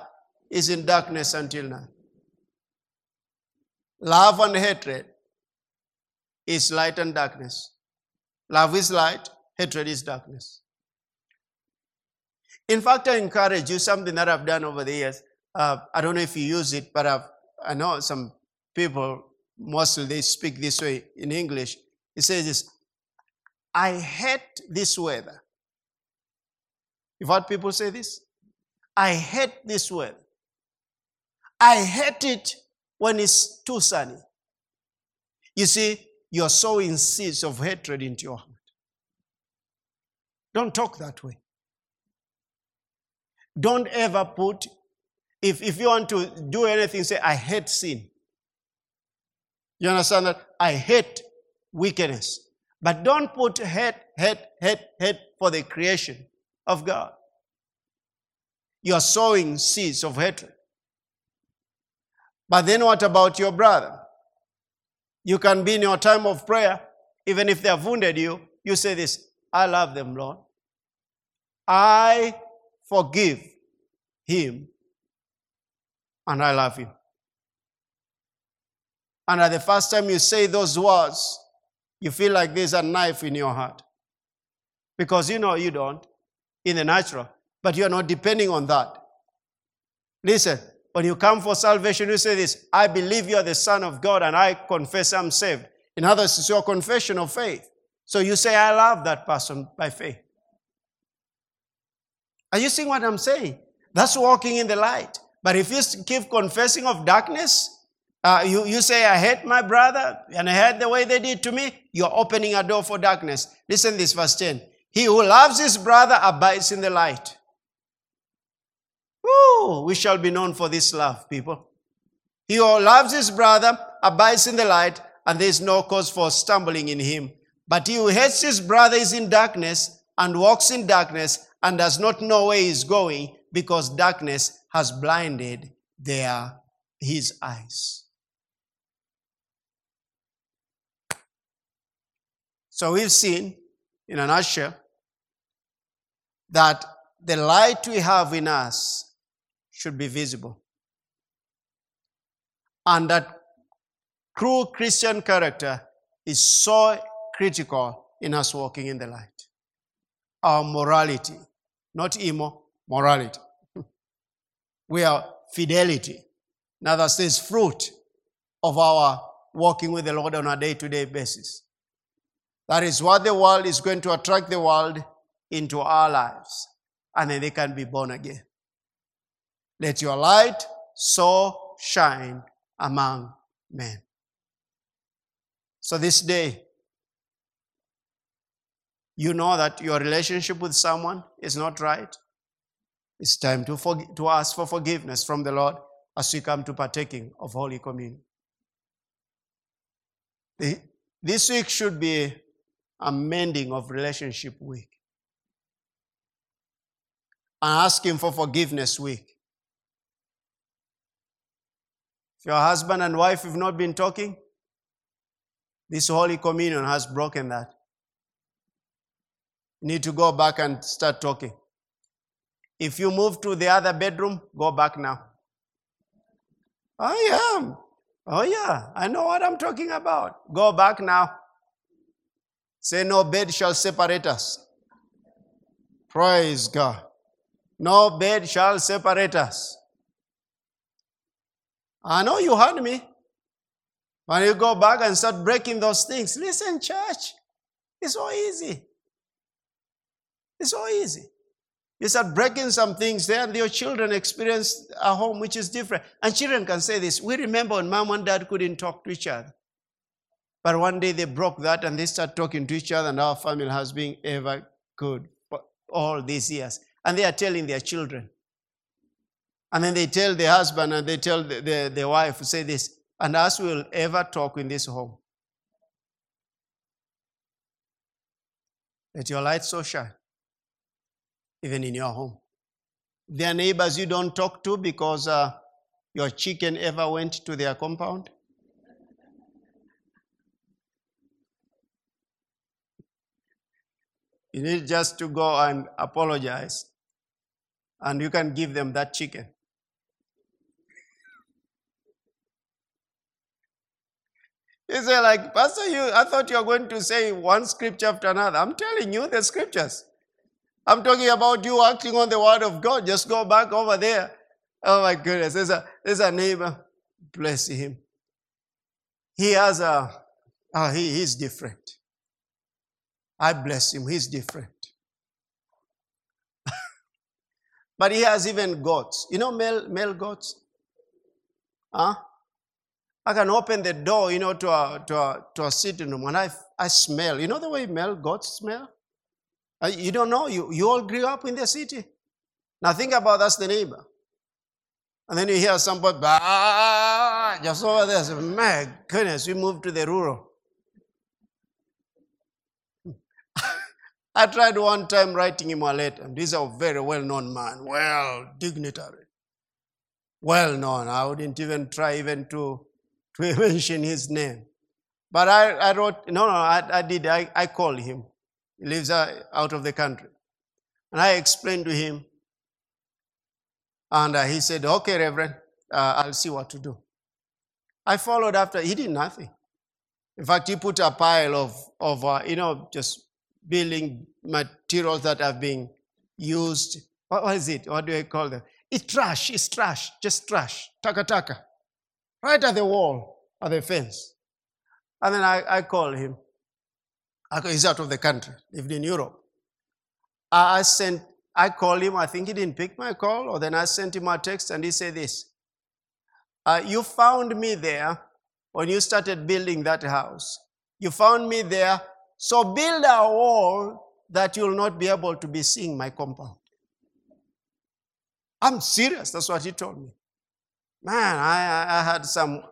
is in darkness until now. Love and hatred is light and darkness. Love is light, hatred is darkness. In fact, I encourage you, something that I've done over the years, I don't know if you use it, but I know some people, mostly they speak this way in English. It says this, I hate this weather. You've heard people say this? I hate this weather. I hate it when it's too sunny. You see, you're sowing seeds of hatred into your heart. Don't talk that way. Don't ever put, if you want to do anything, say, I hate sin. You understand that? I hate wickedness. But don't put hate for the creation of God. You're sowing seeds of hatred. But then what about your brother? You can be in your time of prayer, even if they have wounded you, you say this, I love them, Lord. I forgive him, and I love him. And at the first time you say those words, you feel like there's a knife in your heart. Because you know you don't, in the natural, but you're not depending on that. Listen. When you come for salvation, you say this, I believe you are the Son of God and I confess I'm saved. In others, it's your confession of faith. So you say, I love that person by faith. Are you seeing what I'm saying? That's walking in the light. But if you keep confessing of darkness, you say, I hate my brother and I hate the way they did to me, you're opening a door for darkness. Listen to this, verse 10. He who loves his brother abides in the light. Woo, we shall be known for this love, people. He who loves his brother abides in the light, and there is no cause for stumbling in him. But he who hates his brother is in darkness, and walks in darkness, and does not know where he is going, because darkness has blinded his eyes. So we've seen, in a nutshell, that the light we have in us should be visible. And that true Christian character is so critical in us walking in the light. Our morality, not emo, morality. We are fidelity. Now that says fruit of our walking with the Lord on a day-to-day basis. That is what the world is going to attract the world into our lives. And then they can be born again. Let your light so shine among men. So this day, you know that your relationship with someone is not right. It's time to ask for forgiveness from the Lord as we come to partaking of Holy Communion. This week should be a mending of relationship week. And ask him for forgiveness week. If your husband and wife have not been talking, this Holy Communion has broken that. You need to go back and start talking. If you move to the other bedroom, go back now. I am. Oh yeah, I know what I'm talking about. Go back now. Say no bed shall separate us. Praise God. No bed shall separate us. I know you heard me. When you go back and start breaking those things, listen, church, it's so easy. It's so easy. You start breaking some things there, and your children experience a home which is different. And children can say this, we remember when mom and dad couldn't talk to each other. But one day they broke that, and they start talking to each other, and our family has been ever good for all these years. And they are telling their children. And then they tell the husband and they tell the wife, say this, and us will ever talk in this home. Let your light so shine, even in your home. There are neighbors you don't talk to because your chicken ever went to their compound. You need just to go and apologize, and you can give them that chicken. He said, like, Pastor, I thought you were going to say one scripture after another. I'm telling you the scriptures. I'm talking about you acting on the word of God. Just go back over there. Oh my goodness, there's a neighbor. Bless him. He has a, he's different. I bless him, he's different. But he has even goats. You know male goats? Huh? I can open the door, to a sitting room, and I smell. You know the way male goats smell? You don't know? You all grew up in the city. Now think about that's the neighbor. And then you hear somebody, just over there. Say, my goodness, we moved to the rural. I tried one time writing him a letter. And this is a very well-known man, dignitary. Well-known. I wouldn't even try to mention his name. But I wrote, I called him. He lives out of the country. And I explained to him. And he said, okay, Reverend, I'll see what to do. I followed after. He did nothing. In fact, he put a pile of just building materials that have been used. What is it? What do I call them? It's trash. Just trash. Taka. Right at the wall, at the fence. And then I call him. He's out of the country, lived in Europe. I called him. I think he didn't pick my call, or then I sent him a text, and he said this. You found me there when you started building that house. You found me there, so build a wall that you'll not be able to be seeing my compound. I'm serious. That's what he told me. Man, I had some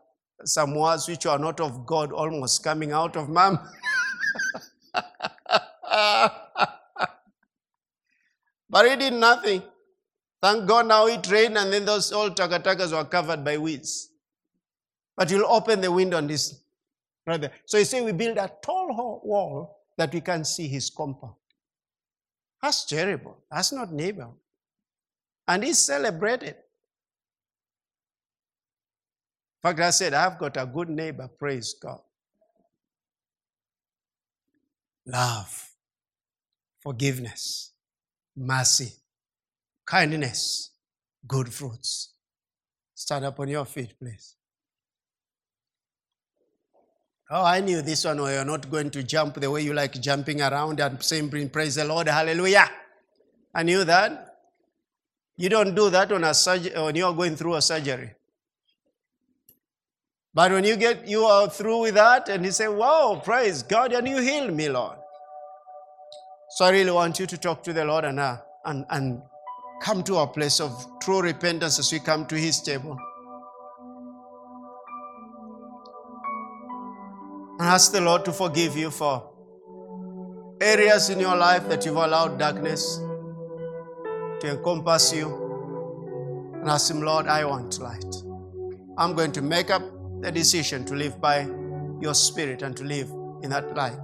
words which are not of God almost coming out of my mouth. But he did nothing. Thank God now it rained, and then those old takatakas were covered by weeds. But you'll open the window on this right there. So he said we build a tall wall that we can see his compound. That's terrible. That's not neighborhood. And he celebrated. In fact, I said, I've got a good neighbor, praise God. Love, forgiveness, mercy, kindness, good fruits. Stand up on your feet, please. Oh, I knew this one, or you're not going to jump the way you like jumping around and saying, praise the Lord, hallelujah. I knew that. You don't do that when you're going through a surgery. But when you are through with that, and you say, wow, praise God, and you healed me, Lord. So I really want you to talk to the Lord and come to a place of true repentance as we come to his table. And ask the Lord to forgive you for areas in your life that you've allowed darkness to encompass you. And ask him, Lord, I want light. I'm going to make up the decision to live by your spirit and to live in that light.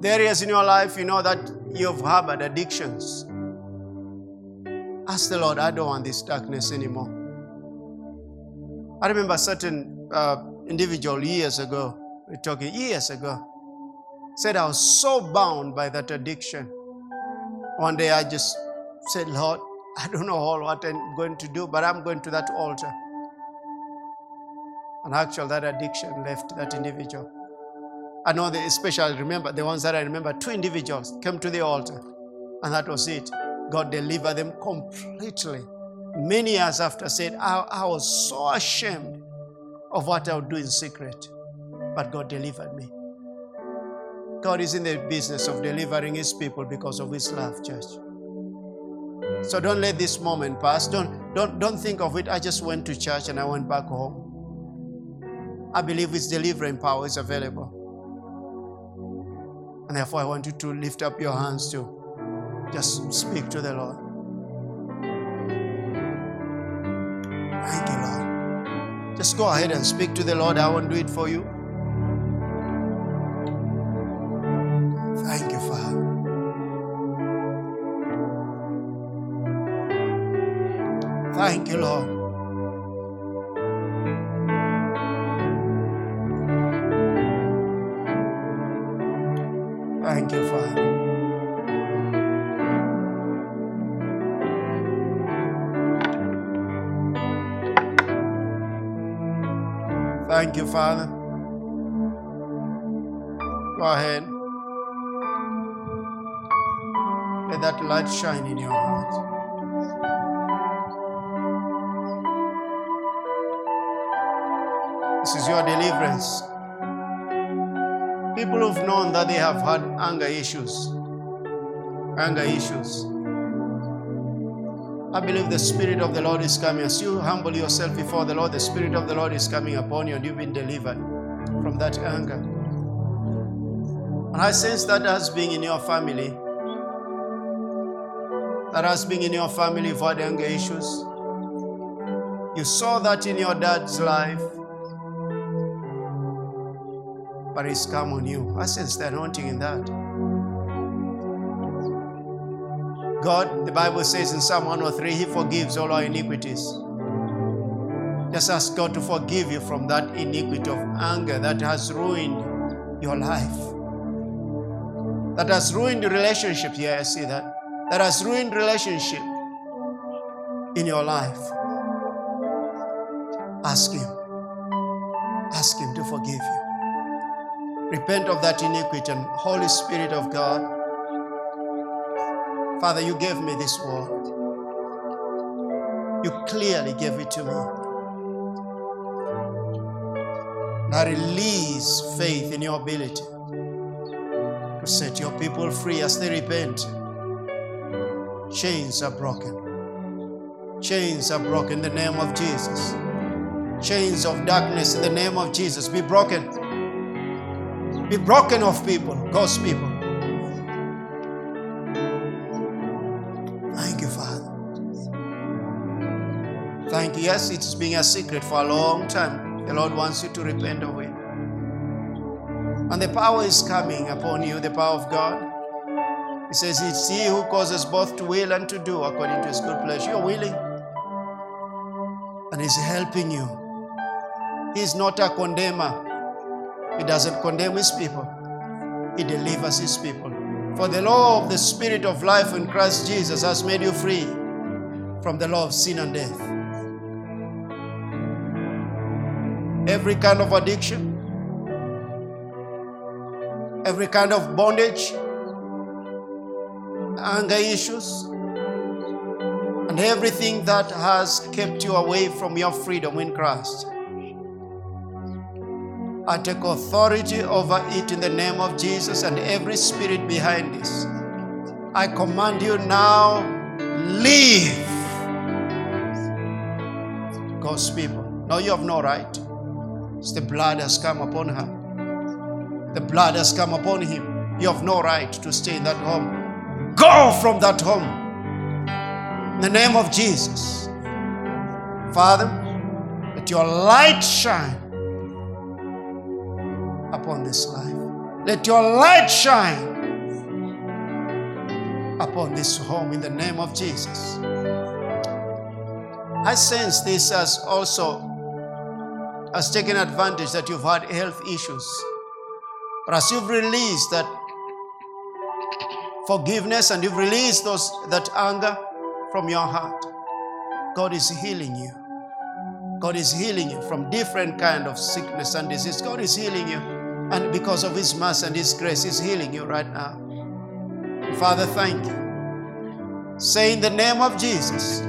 The areas in your life, that you've harbored addictions. Ask the Lord, I don't want this darkness anymore. I remember a certain individual years ago, said I was so bound by that addiction. One day I just said, Lord, I don't know what I'm going to do, but I'm going to that altar. And actually that addiction left that individual. I know I remember two individuals came to the altar, and that was it. God delivered them completely. Many years after said, I was so ashamed of what I would do in secret, but God delivered me. God is in the business of delivering his people because of his love, church. So don't let this moment pass. Don't think of it. I just went to church and I went back home. I believe his delivering power is available. And therefore, I want you to lift up your hands to just speak to the Lord. Let's go ahead and speak to the Lord. I won't do it for you. Thank you, Father. Thank you, Lord. Thank you, Father. Thank you, Father. Go ahead. Let that light shine in your heart. This is your deliverance. People who've known that they have had anger issues. I believe the Spirit of the Lord is coming. As you humble yourself before the Lord, the Spirit of the Lord is coming upon you and you've been delivered from that anger. And I sense that has been in your family. That has been in your family for anger issues. You saw that in your dad's life. But it's come on you. I sense the anointing in that. God, the Bible says in Psalm 103, He forgives all our iniquities. Just ask God to forgive you from that iniquity of anger that has ruined your life. That has ruined your relationship. Yeah, I see that. That has ruined relationship in your life. Ask Him. Ask Him to forgive you. Repent of that iniquity, and Holy Spirit of God, Father, you gave me this world. You clearly gave it to me. I release faith in your ability to set your people free as they repent. Chains are broken. Chains are broken in the name of Jesus. Chains of darkness in the name of Jesus. Be broken. Be broken of people, God's people. Thank you. Yes, it's been a secret for a long time. The Lord wants you to repent of it. And the power is coming upon you, the power of God. He says, it's He who causes both to will and to do according to His good pleasure. You're willing. And He's helping you. He's not a condemner. He doesn't condemn His people. He delivers His people. For the law of the Spirit of life in Christ Jesus has made you free from the law of sin and death. Every kind of addiction, every kind of bondage, anger issues, and everything that has kept you away from your freedom in Christ. I take authority over it in the name of Jesus and every spirit behind this. I command you now, leave God's people. No, you have no right. The blood has come upon her. The blood has come upon him. You have no right to stay in that home. Go from that home. In the name of Jesus. Father, let your light shine upon this life. Let your light shine upon this home in the name of Jesus. I sense this as also has taken advantage that you've had health issues. But as you've released that forgiveness and you've released that anger from your heart, God is healing you. God is healing you from different kind of sickness and disease. God is healing you. And because of His mercy and His grace, He's healing you right now. Father, thank you. Say in the name of Jesus,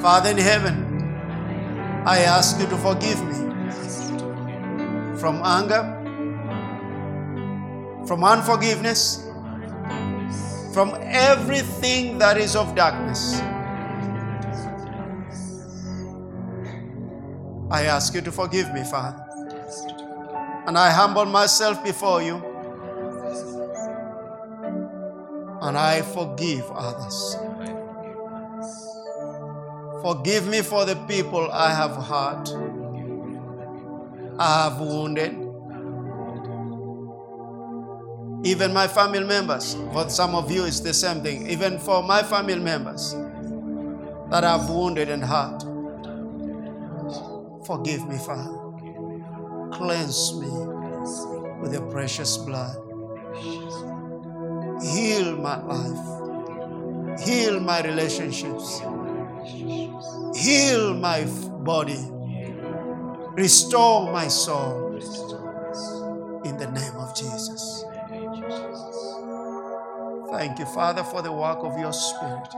Father in heaven, I ask you to forgive me from anger, from unforgiveness, from everything that is of darkness. I ask you to forgive me, Father. And I humble myself before you. And I forgive others. Forgive me for the people I have hurt, I have wounded, even my family members. For some of you, it's the same thing. Even for my family members that I've wounded and hurt, forgive me, Father. Cleanse me with your precious blood. Heal my life. Heal my relationships. Heal my body. Restore my soul. In the name of Jesus. Thank you, Father, for the work of your Spirit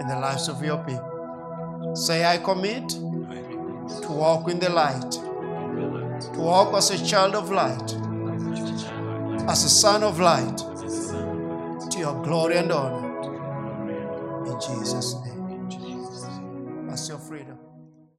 in the lives of your people. Say, I commit to walk in the light, to walk as a child of light, as a son of light, to your glory and honor. In Jesus' name. That's your freedom.